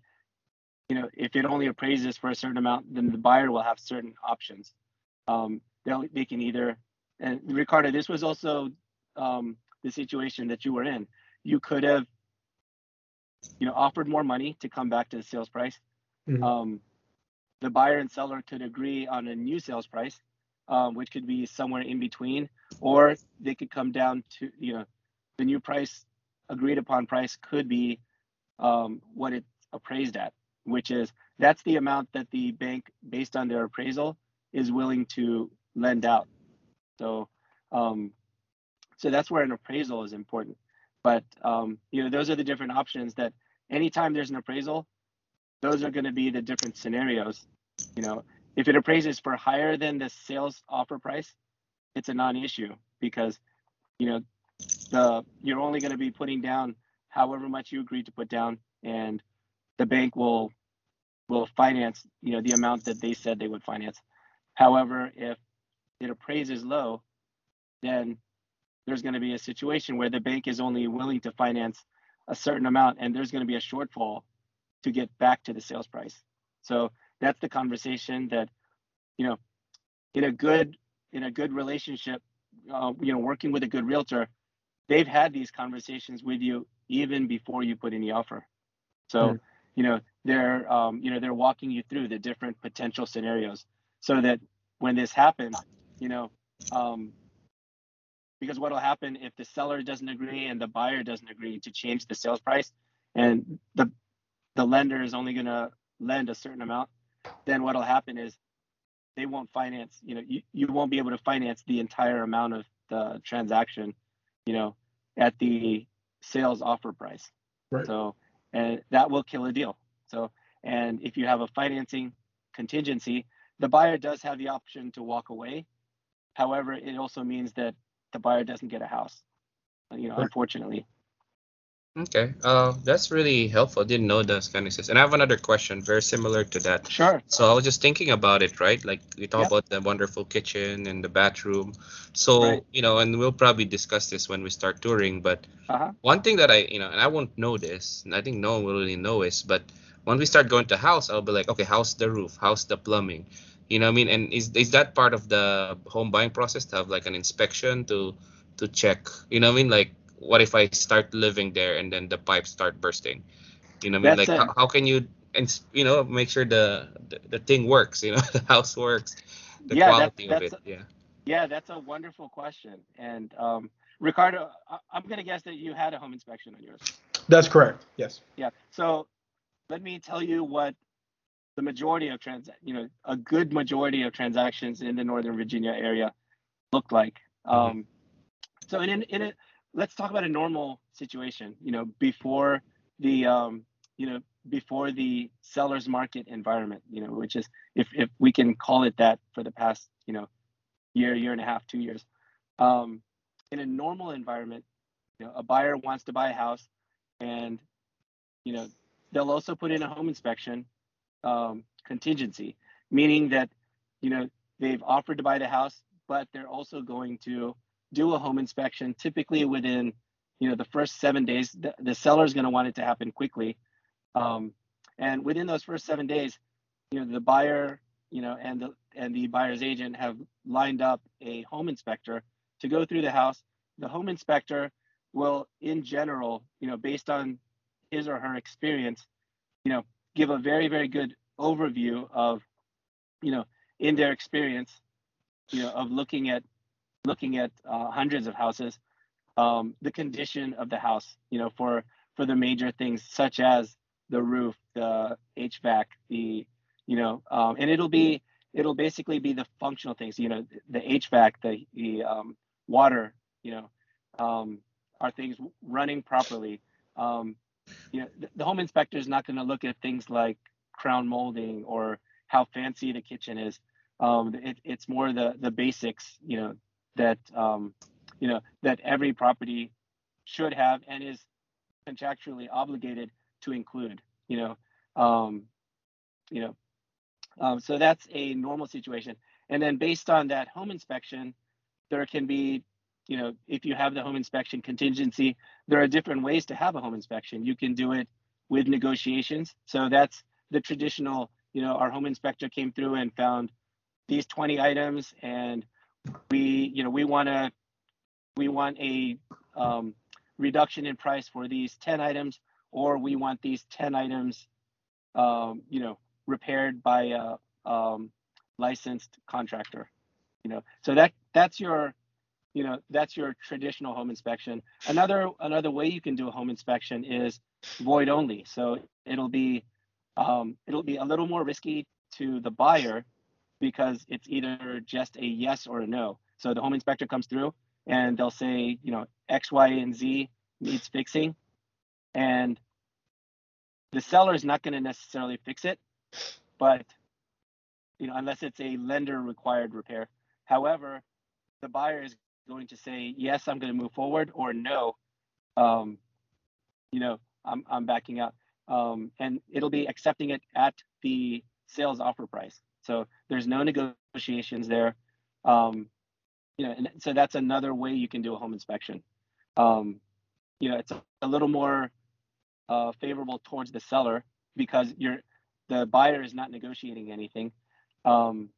you know, if it only appraises for a certain amount, then the buyer will have certain options. Um, they'll, they can either, and Ricardo, this was also um, the situation that you were in. You could have, you know, offered more money to come back to the sales price. Mm-hmm. Um, the buyer and seller could agree on a new sales price, um, which could be somewhere in between, or they could come down to, you know, the new price, agreed upon price could be um, what it's appraised at, which is, that's the amount that the bank, based on their appraisal, is willing to lend out. So, um, so that's where an appraisal is important. But, um, you know, those are the different options that anytime there's an appraisal, those are going to be the different scenarios. You know, if it appraises for higher than the sales offer price, it's a non-issue because, you know, the you're only going to be putting down however much you agreed to put down, and the bank will will finance, you know, the amount that they said they would finance. However, if it appraises low, then there's going to be a situation where the bank is only willing to finance a certain amount, and there's going to be a shortfall to get back to the sales price. So that's the conversation that, you know, in a good in a good relationship, uh, you know, working with a good realtor, they've had these conversations with you even before you put in the offer. So, mm-hmm. you know, they're um, you know, they're walking you through the different potential scenarios, so that when this happens, you know, um, because what will happen if the seller doesn't agree and the buyer doesn't agree to change the sales price, and the the lender is only going to lend a certain amount, then what will happen is they won't finance, you know, you, you won't be able to finance the entire amount of the transaction, you know, at the sales offer price. Right. So, and that will kill a deal. So, and if you have a financing contingency, the buyer does have the option to walk away. However, it also means that the buyer doesn't get a house, you know, unfortunately. Okay, uh, that's really helpful. I didn't know those kind of things. And I have another question very similar to that. Sure. So I was just thinking about it, right? Like we talk yep. about the wonderful kitchen and the bathroom. So, right. you know, and we'll probably discuss this when we start touring. But uh-huh. one thing that I, you know, and I won't know this, and I think no one will really know is, but when we start going to house, I'll be like, okay, how's the roof? How's the plumbing? You know what I mean? And is is that part of the home buying process to have like an inspection to to check? You know what I mean? Like, what if I start living there and then the pipes start bursting? You know what I mean? That's like, how, how can you, you know, make sure the, the, the thing works, you know, the house works, the yeah, quality that's, that's of it? A, yeah. Yeah, that's a wonderful question. And um, Ricardo, I, I'm going to guess that you had a home inspection on yours. That's correct. Yes. Yeah. So let me tell you what the majority of trans, you know, a good majority of transactions in the Northern Virginia area look like. Um, so in, in it, let's talk about a normal situation, you know, before the, um, you know, before the seller's market environment, you know, which is, if, if we can call it that, for the past, you know, year, year and a half, two years. Um, in a normal environment, you know, a buyer wants to buy a house, and, you know, they'll also put in a home inspection um, contingency, meaning that, you know, they've offered to buy the house, but they're also going to do a home inspection, typically within, you know, the first seven days. The, the seller's going to want it to happen quickly. Um, and within those first seven days, you know, the buyer, you know, and the and the buyer's agent have lined up a home inspector to go through the house. The home inspector will, in general, you know, based on his or her experience, you know, give a very, very good overview of, you know, in their experience, you know, of looking at looking at uh, hundreds of houses, um, the condition of the house, you know, for for the major things such as the roof, the H V A C, the, you know, um, and it'll be, it'll basically be the functional things, you know, the H V A C, the, the um, water, you know, um, are things running properly? Um, you know, the, the home inspector is not going to look at things like crown molding or how fancy the kitchen is. Um, it, it's more the, the basics, you know, that, um, you know, that every property should have and is contractually obligated to include, you know, um, you know, um, so that's a normal situation. And then based on that home inspection, there can be, you know, if you have the home inspection contingency, there are different ways to have a home inspection. You can do it with negotiations. So that's the traditional, you know, our home inspector came through and found these twenty items, and we, you know, we want to, we want a um, reduction in price for these ten items, or we want these ten items, um, you know, repaired by a um, licensed contractor, you know. So that that's your, you know, that's your traditional home inspection. Another another way you can do a home inspection is void only. So it'll be um, it'll be a little more risky to the buyer because it's either just a yes or a no. So the home inspector comes through and they'll say, you know, X, Y, and Z needs fixing, and the seller is not going to necessarily fix it, but, you know, unless it's a lender required repair. However, the buyer is going to say, yes, I'm going to move forward, or no, um, you know, I'm, I'm backing out. Um, and it'll be accepting it at the sales offer price. So there's no negotiations there. Um, you know, and so that's another way you can do a home inspection. Um, you know, it's a, a little more Uh, favorable towards the seller because you're the buyer is not negotiating anything. Um,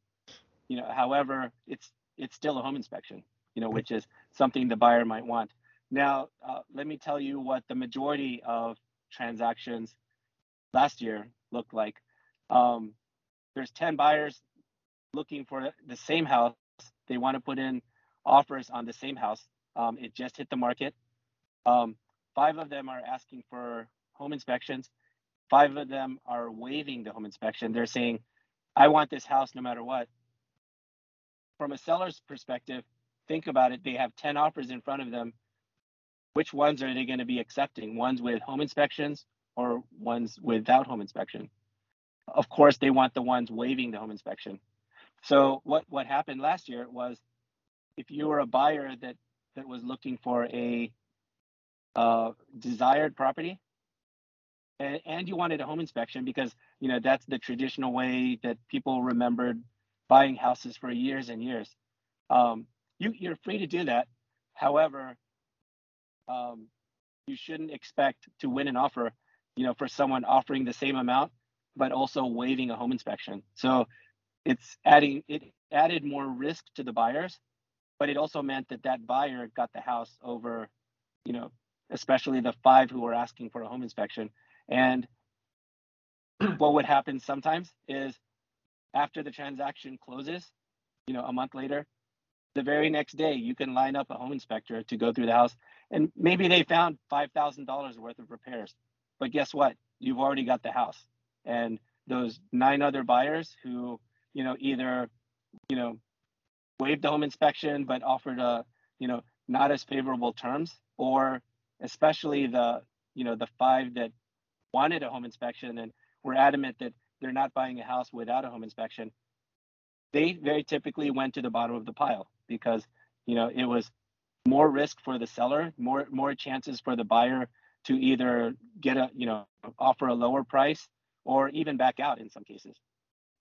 you know, however, it's it's still a home inspection, you know, which is something the buyer might want. Now, uh, let me tell you what the majority of transactions last year looked like. Um, there's ten buyers looking for the same house. They want to put in offers on the same house. Um, it just hit the market. Um, five of them are asking for home inspections. Five of them are waiving the home inspection. They're saying, I want this house no matter what. From a seller's perspective, think about it. They have ten offers in front of them. Which ones are they going to be accepting? Ones with home inspections or ones without home inspection? Of course, they want the ones waiving the home inspection. So what, what happened last year was, if you were a buyer that, that was looking for a Uh, desired property, and, and you wanted a home inspection because, you know, that's the traditional way that people remembered buying houses for years and years. Um, you, you're free to do that. However, um, you shouldn't expect to win an offer, you know, for someone offering the same amount, but also waiving a home inspection. So it's adding, it added more risk to the buyers, but it also meant that that buyer got the house over, you know, especially the five who were asking for a home inspection. And what would happen sometimes is, after the transaction closes, you know, a month later, the very next day, you can line up a home inspector to go through the house. And maybe they found five thousand dollars worth of repairs, but guess what? You've already got the house. And those nine other buyers who, you know, either, you know, waived the home inspection but offered a, you know, not as favorable terms, or especially the, you know, the five that wanted a home inspection and were adamant that they're not buying a house without a home inspection. They very typically went to the bottom of the pile because, you know, it was more risk for the seller, more more chances for the buyer to either get a, you know, offer a lower price or even back out in some cases.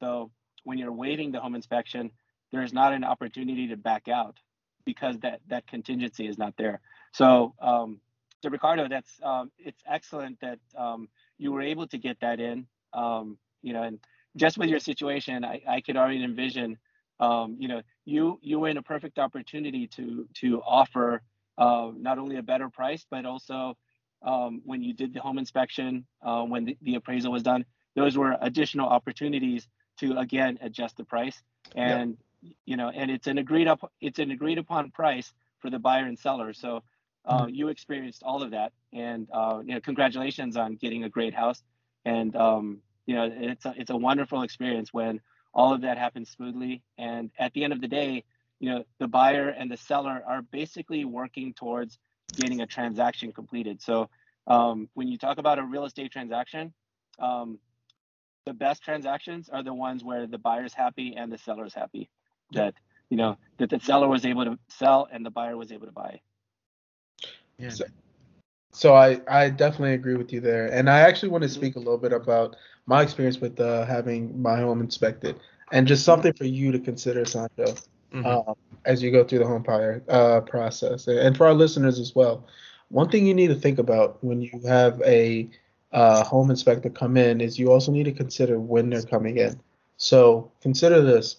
So when you're waiving the home inspection, there is not an opportunity to back out because that that contingency is not there. So, um, so Ricardo, that's um, it's excellent that um, you were able to get that in. Um, you know, and just with your situation, I, I could already envision, um, you know, you you were in a perfect opportunity to to offer uh, not only a better price, but also um, when you did the home inspection, uh, when the, the appraisal was done, those were additional opportunities to again adjust the price and. Yep. You know, and it's an agreed up, it's an agreed upon price for the buyer and seller. So uh, you experienced all of that, and uh, you know, congratulations on getting a great house. And um, you know, it's a, it's a wonderful experience when all of that happens smoothly. And at the end of the day, you know, the buyer and the seller are basically working towards getting a transaction completed. So um, when you talk about a real estate transaction, um, the best transactions are the ones where the buyer's happy and the seller's happy. That, you know, that the seller was able to sell and the buyer was able to buy. Yeah. So, so I, I definitely agree with you there. And I actually want to speak a little bit about my experience with uh, having my home inspected, and just something for you to consider, Sancho, mm-hmm. um, as you go through the home buyer uh, process. And for our listeners as well, one thing you need to think about when you have a uh, home inspector come in is you also need to consider when they're coming in. So consider this.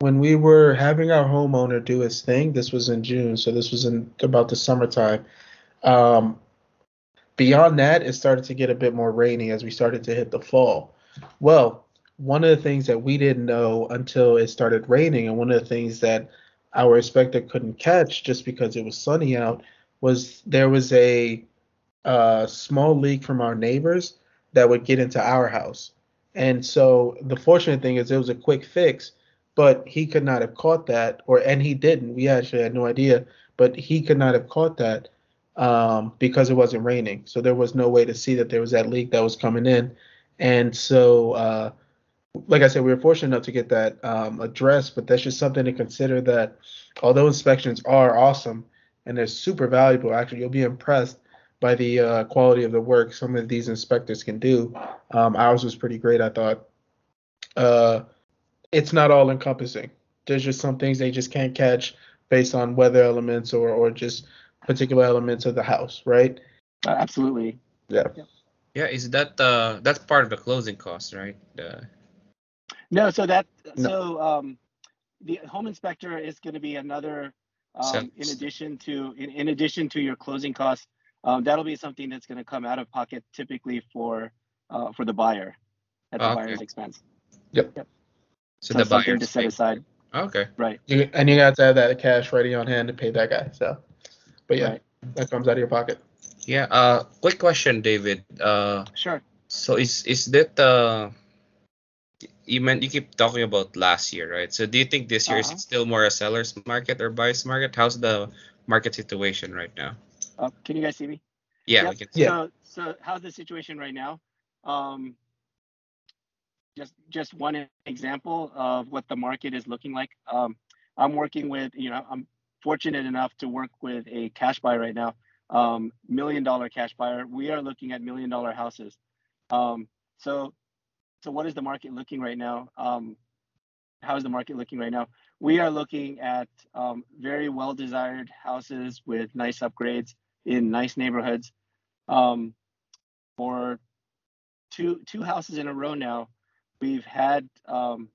When we were having our homeowner do his thing, this was in June, so this was in about the summertime. Um, beyond that, it started to get a bit more rainy as we started to hit the fall. Well, one of the things that we didn't know until it started raining, and one of the things that our inspector couldn't catch just because it was sunny out, was there was a uh, small leak from our neighbors that would get into our house. And so the fortunate thing is it was a quick fix. But he could not have caught that, or and he didn't. We actually had no idea, but he could not have caught that um, because it wasn't raining. So there was no way to see that there was that leak that was coming in. And so, uh, like I said, we were fortunate enough to get that um, addressed, but that's just something to consider that although inspections are awesome and they're super valuable, actually, you'll be impressed by the uh, quality of the work some of these inspectors can do. Um, ours was pretty great, I thought. Uh, It's not all encompassing. There's just some things they just can't catch based on weather elements or, or just particular elements of the house, right? Uh, absolutely. Yeah. Yeah. Is that uh that's part of the closing costs, right? Uh, no. So that no. so um the home inspector is going to be another um, so, in addition to in, in addition to your closing costs. Um, that'll be something that's going to come out of pocket typically for uh, for the buyer at the okay. buyer's expense. Yep. yep. So, so the buyer to set aside. Okay. Right. You, and you got to have that cash ready on hand to pay that guy. So, but yeah, right. that comes out of your pocket. Yeah. Uh, quick question, David. Uh, sure. So is is that uh, you meant you keep talking about last year, right? So do you think this year uh-huh. is it still more a seller's market or buyer's market? How's the market situation right now? Uh, can you guys see me? Yeah. Yep. We can see. Yeah. So so how's the situation right now? Um. Just just one example of what the market is looking like. Um, I'm working with, you know, I'm fortunate enough to work with a cash buyer right now, um, million dollar cash buyer. We are looking at million dollar houses. Um, so so what is the market looking right now? Um, how is the market looking right now? We are looking at um, very well desired houses with nice upgrades in nice neighborhoods. Um, for two two houses in a row now. We've had, um,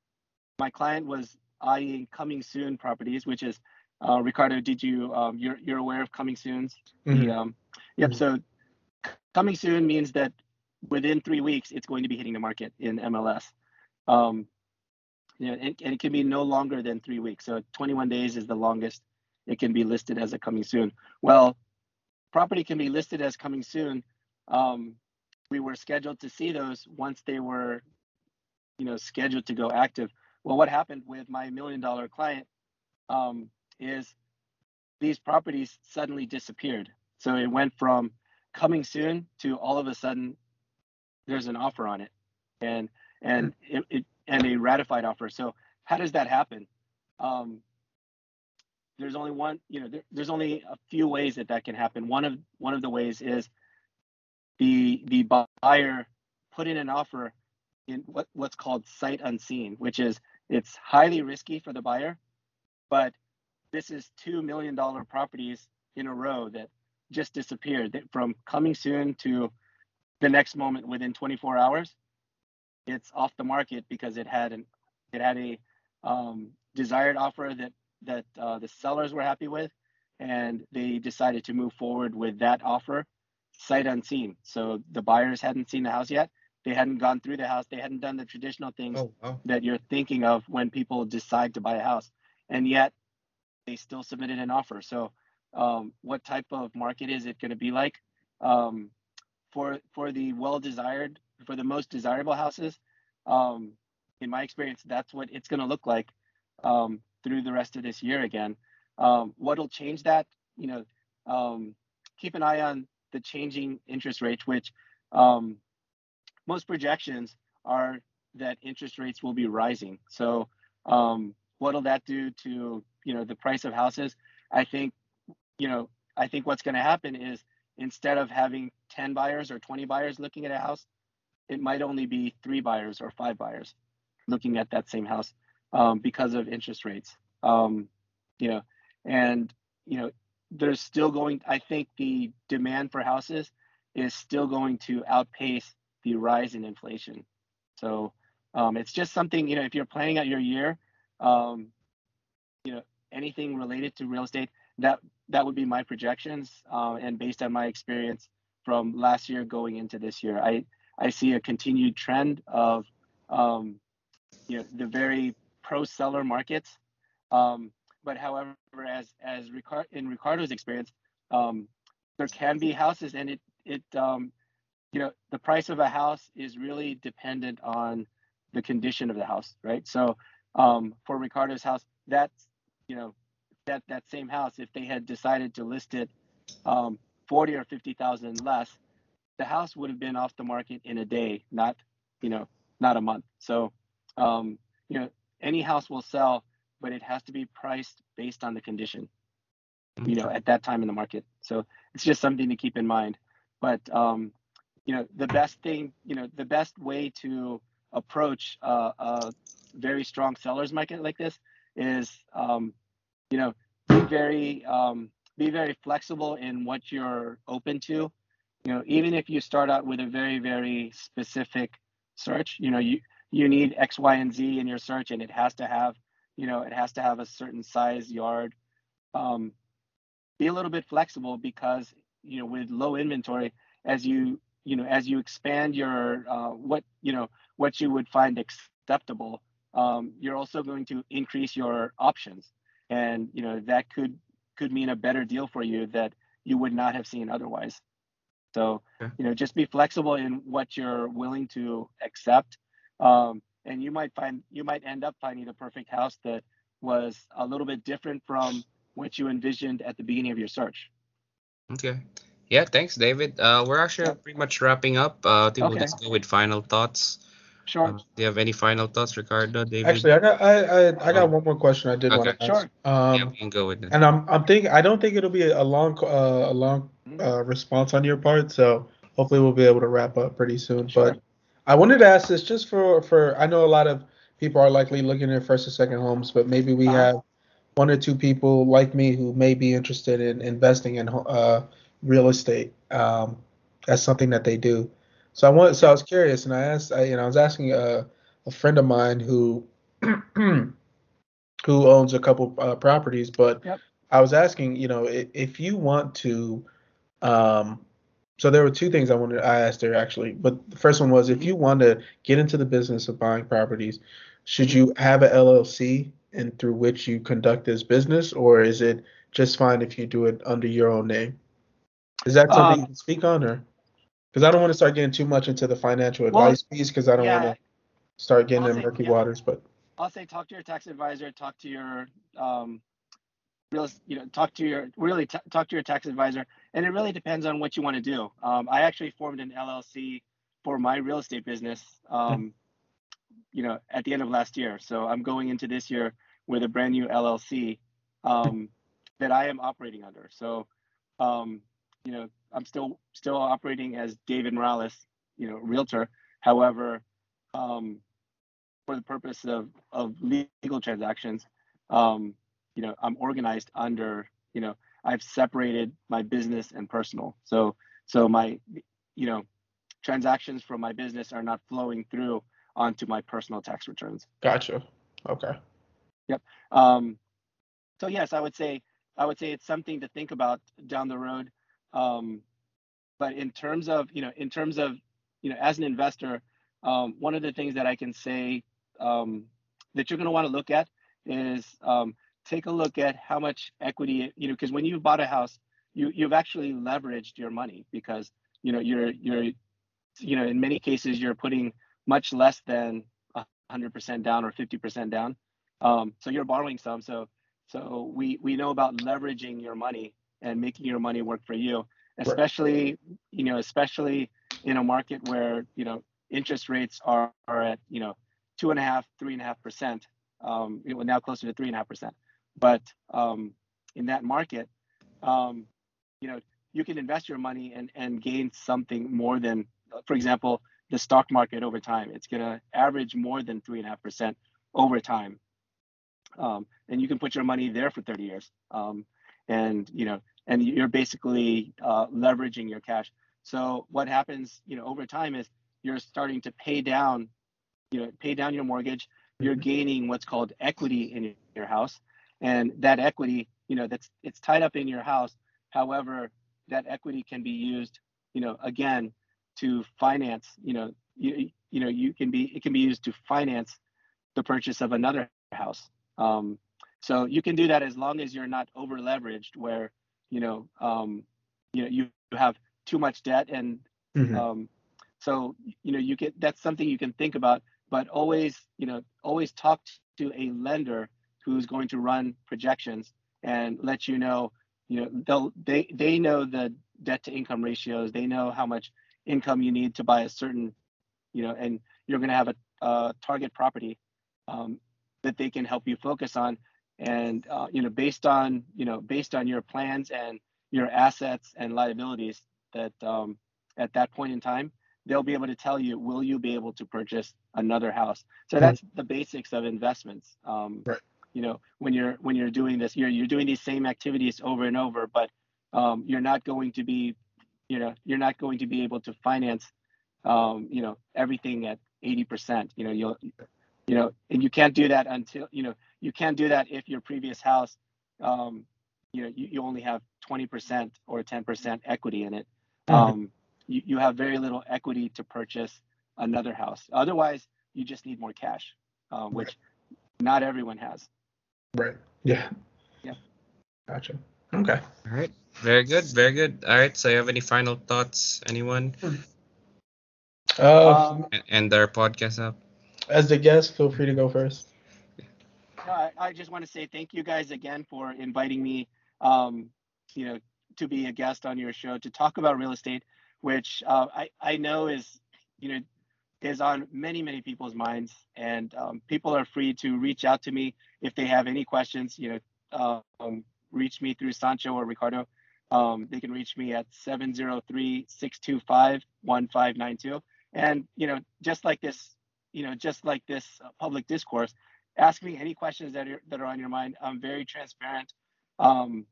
my client was eyeing Coming Soon Properties, which is, uh, Ricardo, did you, um, you're, you're aware of Coming Soons? Mm-hmm. The, um, yep, mm-hmm. So Coming Soon means that within three weeks, it's going to be hitting the market in M L S. Um, you know, and, and it can be no longer than three weeks. So twenty-one days is the longest it can be listed as a Coming Soon. Well, property can be listed as Coming Soon. Um, we were scheduled to see those once they were you know, scheduled to go active. Well, what happened with my million dollar client um, is these properties suddenly disappeared. So it went from coming soon to all of a sudden there's an offer on it, and and it, it and a ratified offer. So how does that happen? Um, there's only one, you know, there, there's only a few ways that that can happen. One of one of the ways is the the buyer put in an offer in what, what's called sight unseen, which is it's highly risky for the buyer, but this is two million dollar properties in a row that just disappeared from coming soon to the next moment within twenty-four hours. It's off the market because it had an it had a um, desired offer that that uh, the sellers were happy with, and they decided to move forward with that offer sight unseen. So the buyers hadn't seen the house yet. They hadn't gone through the house. They hadn't done the traditional things oh, wow. that you're thinking of when people decide to buy a house. And yet they still submitted an offer. So um, what type of market is it going to be like? Um, for for the well-desired, for the most desirable houses, um, in my experience, that's what it's going to look like um, through the rest of this year again. Um, what'll change that? You know, um, keep an eye on the changing interest rates, which um, most projections are that interest rates will be rising. So um, what'll that do to, you know, the price of houses? I think, you know, I think what's going to happen is instead of having ten buyers or twenty buyers looking at a house, it might only be three buyers or five buyers looking at that same house um, because of interest rates. Um, you know, and, you know, there's still going, I think the demand for houses is still going to outpace the rise in inflation. So um, it's just something, you know, if you're planning out your year, um, you know, anything related to real estate, that that would be my projections. Uh, and based on my experience from last year going into this year, I, I see a continued trend of, um, you know, the very pro-seller markets. Um, but however, as as Ricard, in Ricardo's experience, um, there can be houses, and it it um, you know, the price of a house is really dependent on the condition of the house, right? So um, for Ricardo's house, that's, you know, that that same house, if they had decided to list it um, forty or fifty thousand less, the house would have been off the market in a day, not, you know, not a month. So, um, you know, any house will sell, but it has to be priced based on the condition, you know, at that time in the market. So it's just something to keep in mind. But, um, you know, the best thing, you know, the best way to approach uh, a very strong seller's market like this is, um, you know, be very, um, be very flexible in what you're open to. You know, even if you start out with a very, very specific search, you know, you, you need X, Y, and Z in your search, and it has to have, you know, it has to have a certain size yard. Um, be a little bit flexible because, you know, with low inventory, as you, you know, as you expand your, uh, what, you know, what you would find acceptable, um, you're also going to increase your options. And, you know, that could, could mean a better deal for you that you would not have seen otherwise. So, you know, just be flexible in what you're willing to accept. Um, and you might find, you might end up finding the perfect house that was a little bit different from what you envisioned at the beginning of your search. Okay. Yeah. Thanks, David. Uh, we're actually yeah. pretty much wrapping up. Uh, I think okay. we'll just go with final thoughts. Sure. Um, do you have any final thoughts, Ricardo, David? Actually, I got I I, I got one more question I did okay. want to ask. Sure. Um, yeah, we can go with it. And I'm I'm thinking I don't think it'll be a long uh, a long uh, response on your part, so hopefully we'll be able to wrap up pretty soon. Sure. But I wanted to ask this just for for I know a lot of people are likely looking at first or second homes, but maybe we uh, have one or two people like me who may be interested in investing in uh, real estate um, as something that they do. So I want, so I was curious, and I asked, I, you know, I was asking a, a friend of mine who, who owns a couple uh, properties, but yep. I was asking, you know, if, if you want to, um, so there were two things I wanted, I asked her actually, but the first one was, if you want to get into the business of buying properties, should you have an L L C and through which you conduct this business, or is it just fine if you do it under your own name? Is that something um, you can speak on, or? Because I don't want to start getting too much into the financial advice well, piece because I don't yeah. want to start getting in murky yeah. waters. But I'll say, talk to your tax advisor, talk to your, um, real, you know, talk to your, really t- talk to your tax advisor. And it really depends on what you want to do. Um, I actually formed an L L C for my real estate business, um, you know, at the end of last year. So I'm going into this year with a brand new L L C um, that I am operating under. So, um, you know, I'm still still operating as David Morales, you know, Realtor. However, um, for the purpose of, of legal transactions, um, you know, I'm organized under, you know, I've separated my business and personal. So, so my, you know, transactions from my business are not flowing through onto my personal tax returns. Gotcha. Okay. Yep. Um, so yes, I would say, I would say it's something to think about down the road. Um, but in terms of, you know, in terms of, you know, as an investor, um, one of the things that I can say um, that you're going to want to look at is um, take a look at how much equity, you know, because when you bought a house, you, you've actually leveraged your money because, you know, you're, you're, you know, in many cases, you're putting much less than one hundred percent down or fifty percent down. Um, so you're borrowing some. So so we, we know about leveraging your money and making your money work for you, especially, right. you know, especially in a market where, you know, interest rates are, are at, you know, two and a half, three and a half percent. Um, it was now closer to three and a half percent. But um, in that market, um, you know, you can invest your money and, and gain something more than, for example, the stock market over time. It's going to average more than three and a half percent over time. Um, and you can put your money there for thirty years. Um, and, you know, and you're basically uh, leveraging your cash. So what happens, you know, over time is you're starting to pay down, you know, pay down your mortgage. You're gaining what's called equity in your house. And that equity, you know, that's, it's tied up in your house. However, that equity can be used, you know, again, to finance, you know, you, you know, you can be, it can be used to finance the purchase of another house. Um, so you can do that as long as you're not over leveraged where, you know, um, you know, you have too much debt. And mm-hmm. um, so, you know, you get, that's something you can think about, but always, you know, always talk to a lender who's going to run projections and let you know, you know, they'll, they, they know the debt to income ratios. They know how much income you need to buy a certain, you know, and you're going to have a, a target property um, that they can help you focus on. And, uh, you know, based on, you know, based on your plans and your assets and liabilities that um, at that point in time, they'll be able to tell you, will you be able to purchase another house? So mm-hmm. that's the basics of investments. Um, right. You know, when you're, when you're doing this, you're, you're doing these same activities over and over, but um, you're not going to be, you know, you're not going to be able to finance, um, you know, everything at eighty percent, you know, you'll, you know, and you can't do that until, you know, you can't do that if your previous house, um, you know, you, you only have twenty percent or ten percent equity in it. Um, you, you have very little equity to purchase another house. Otherwise, you just need more cash, uh, which right. not everyone has. Right. Yeah. Yeah. Gotcha. Okay. All right. Very good. Very good. All right. So you have any final thoughts, anyone? Um, End our podcast up. As the guest, feel free to go first. I, I just want to say thank you guys again for inviting me, um, you know, to be a guest on your show to talk about real estate, which uh, I, I know is, you know, is on many, many people's minds. And um, people are free to reach out to me if they have any questions, you know, um, reach me through Sancho or Ricardo. Um, they can reach me at seven zero three, six two five, one five nine two. And, you know, just like this, you know, just like this public discourse, ask me any questions that are, that are on your mind. I'm very transparent. Um,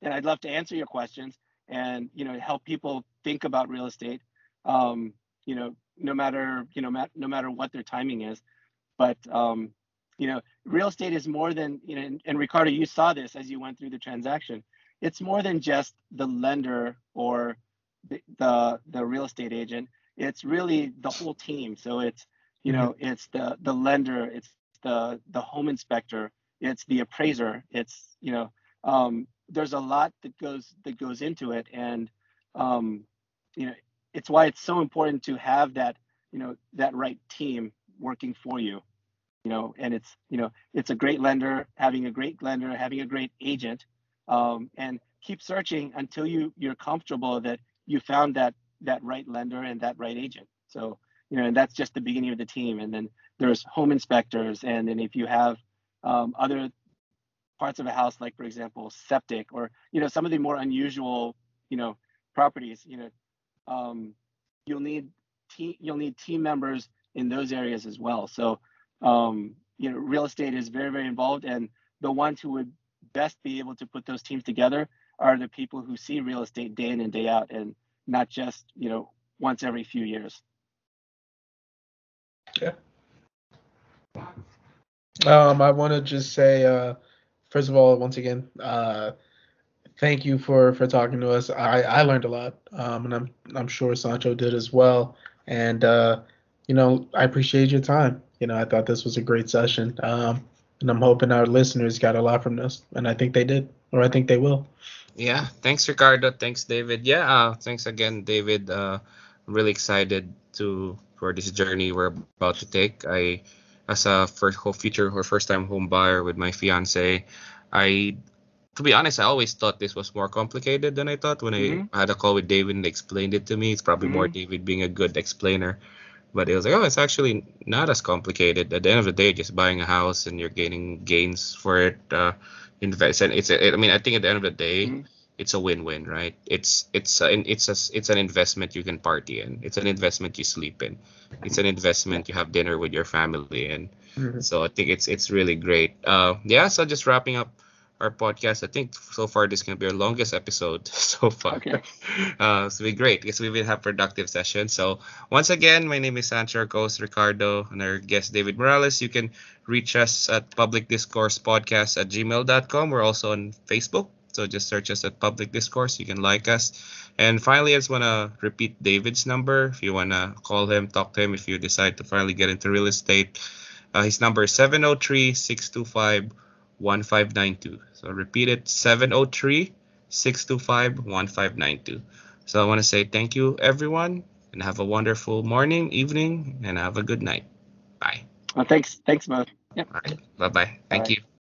and I'd love to answer your questions and, you know, help people think about real estate, um, you know, no matter, you know, ma- no matter what their timing is. But, um, you know, real estate is more than, you know, and, and Ricardo, you saw this as you went through the transaction. It's more than just the lender or the, the, the real estate agent. It's really the whole team. So it's, you know, it's the, the lender, it's the, the home inspector, it's the appraiser. It's, you know, um, there's a lot that goes, that goes into it. And, um, you know, it's why it's so important to have that, you know, that right team working for you, you know, and it's, you know, it's a great lender, having a great lender, having a great agent, um, and keep searching until you, you're comfortable that you found that, that right lender and that right agent. So, you know, and that's just the beginning of the team. And then there's home inspectors. And then if you have um, other parts of a house, like, for example, septic, or, you know, some of the more unusual, you know, properties, you know, um, you'll need te- you'll need team members in those areas as well. So, um, you know, real estate is very, very involved. And the ones who would best be able to put those teams together are the people who see real estate day in and day out, and not just, you know, once every few years. Yeah. Um, I want to just say, uh, first of all, once again, uh, thank you for, for talking to us. I, I learned a lot, um, and I'm I'm sure Sancho did as well. And, uh, you know, I appreciate your time. You know, I thought this was a great session, um, and I'm hoping our listeners got a lot from this, and I think they did, or I think they will. Yeah, thanks, Ricardo. Thanks, David. Yeah, uh, thanks again, David. Uh, I'm really excited to for this journey we're about to take. I, as a first future or first-time home buyer with my fiance, I, to be honest, I always thought this was more complicated than I thought. When mm-hmm. I had a call with David and they explained it to me, it's probably mm-hmm. more David being a good explainer. But it was like, oh, it's actually not as complicated. At the end of the day, just buying a house and you're gaining gains for it. Uh, invest and it's it, I mean I think at the end of the day mm-hmm. it's a win-win, right? It's it's a, it's a, it's an investment you can party in. It's an investment you sleep in. It's an investment you have dinner with your family in. Mm-hmm. So I think it's it's really great. Uh, yeah. So just wrapping up our podcast. I think so far this can be our longest episode so far. Okay. Uh, so it'll be great because we will have productive sessions. So once again, my name is Sancho, host Ricardo, and our guest David Morales. You can reach us at public discourse podcast at gmail dot com. We're also on Facebook. So just search us at Public Discourse. You can like us. And finally, I just want to repeat David's number. If you want to call him, talk to him, if you decide to finally get into real estate, uh, his number is seven oh three, six two five, one five nine two. So repeat it, seven oh three, six two five, one five nine two. So I want to say thank you, everyone, and have a wonderful morning, evening, and have a good night. Bye. Well, thanks. Thanks, both. Yep. All right. Bye-bye. Thank Bye. you.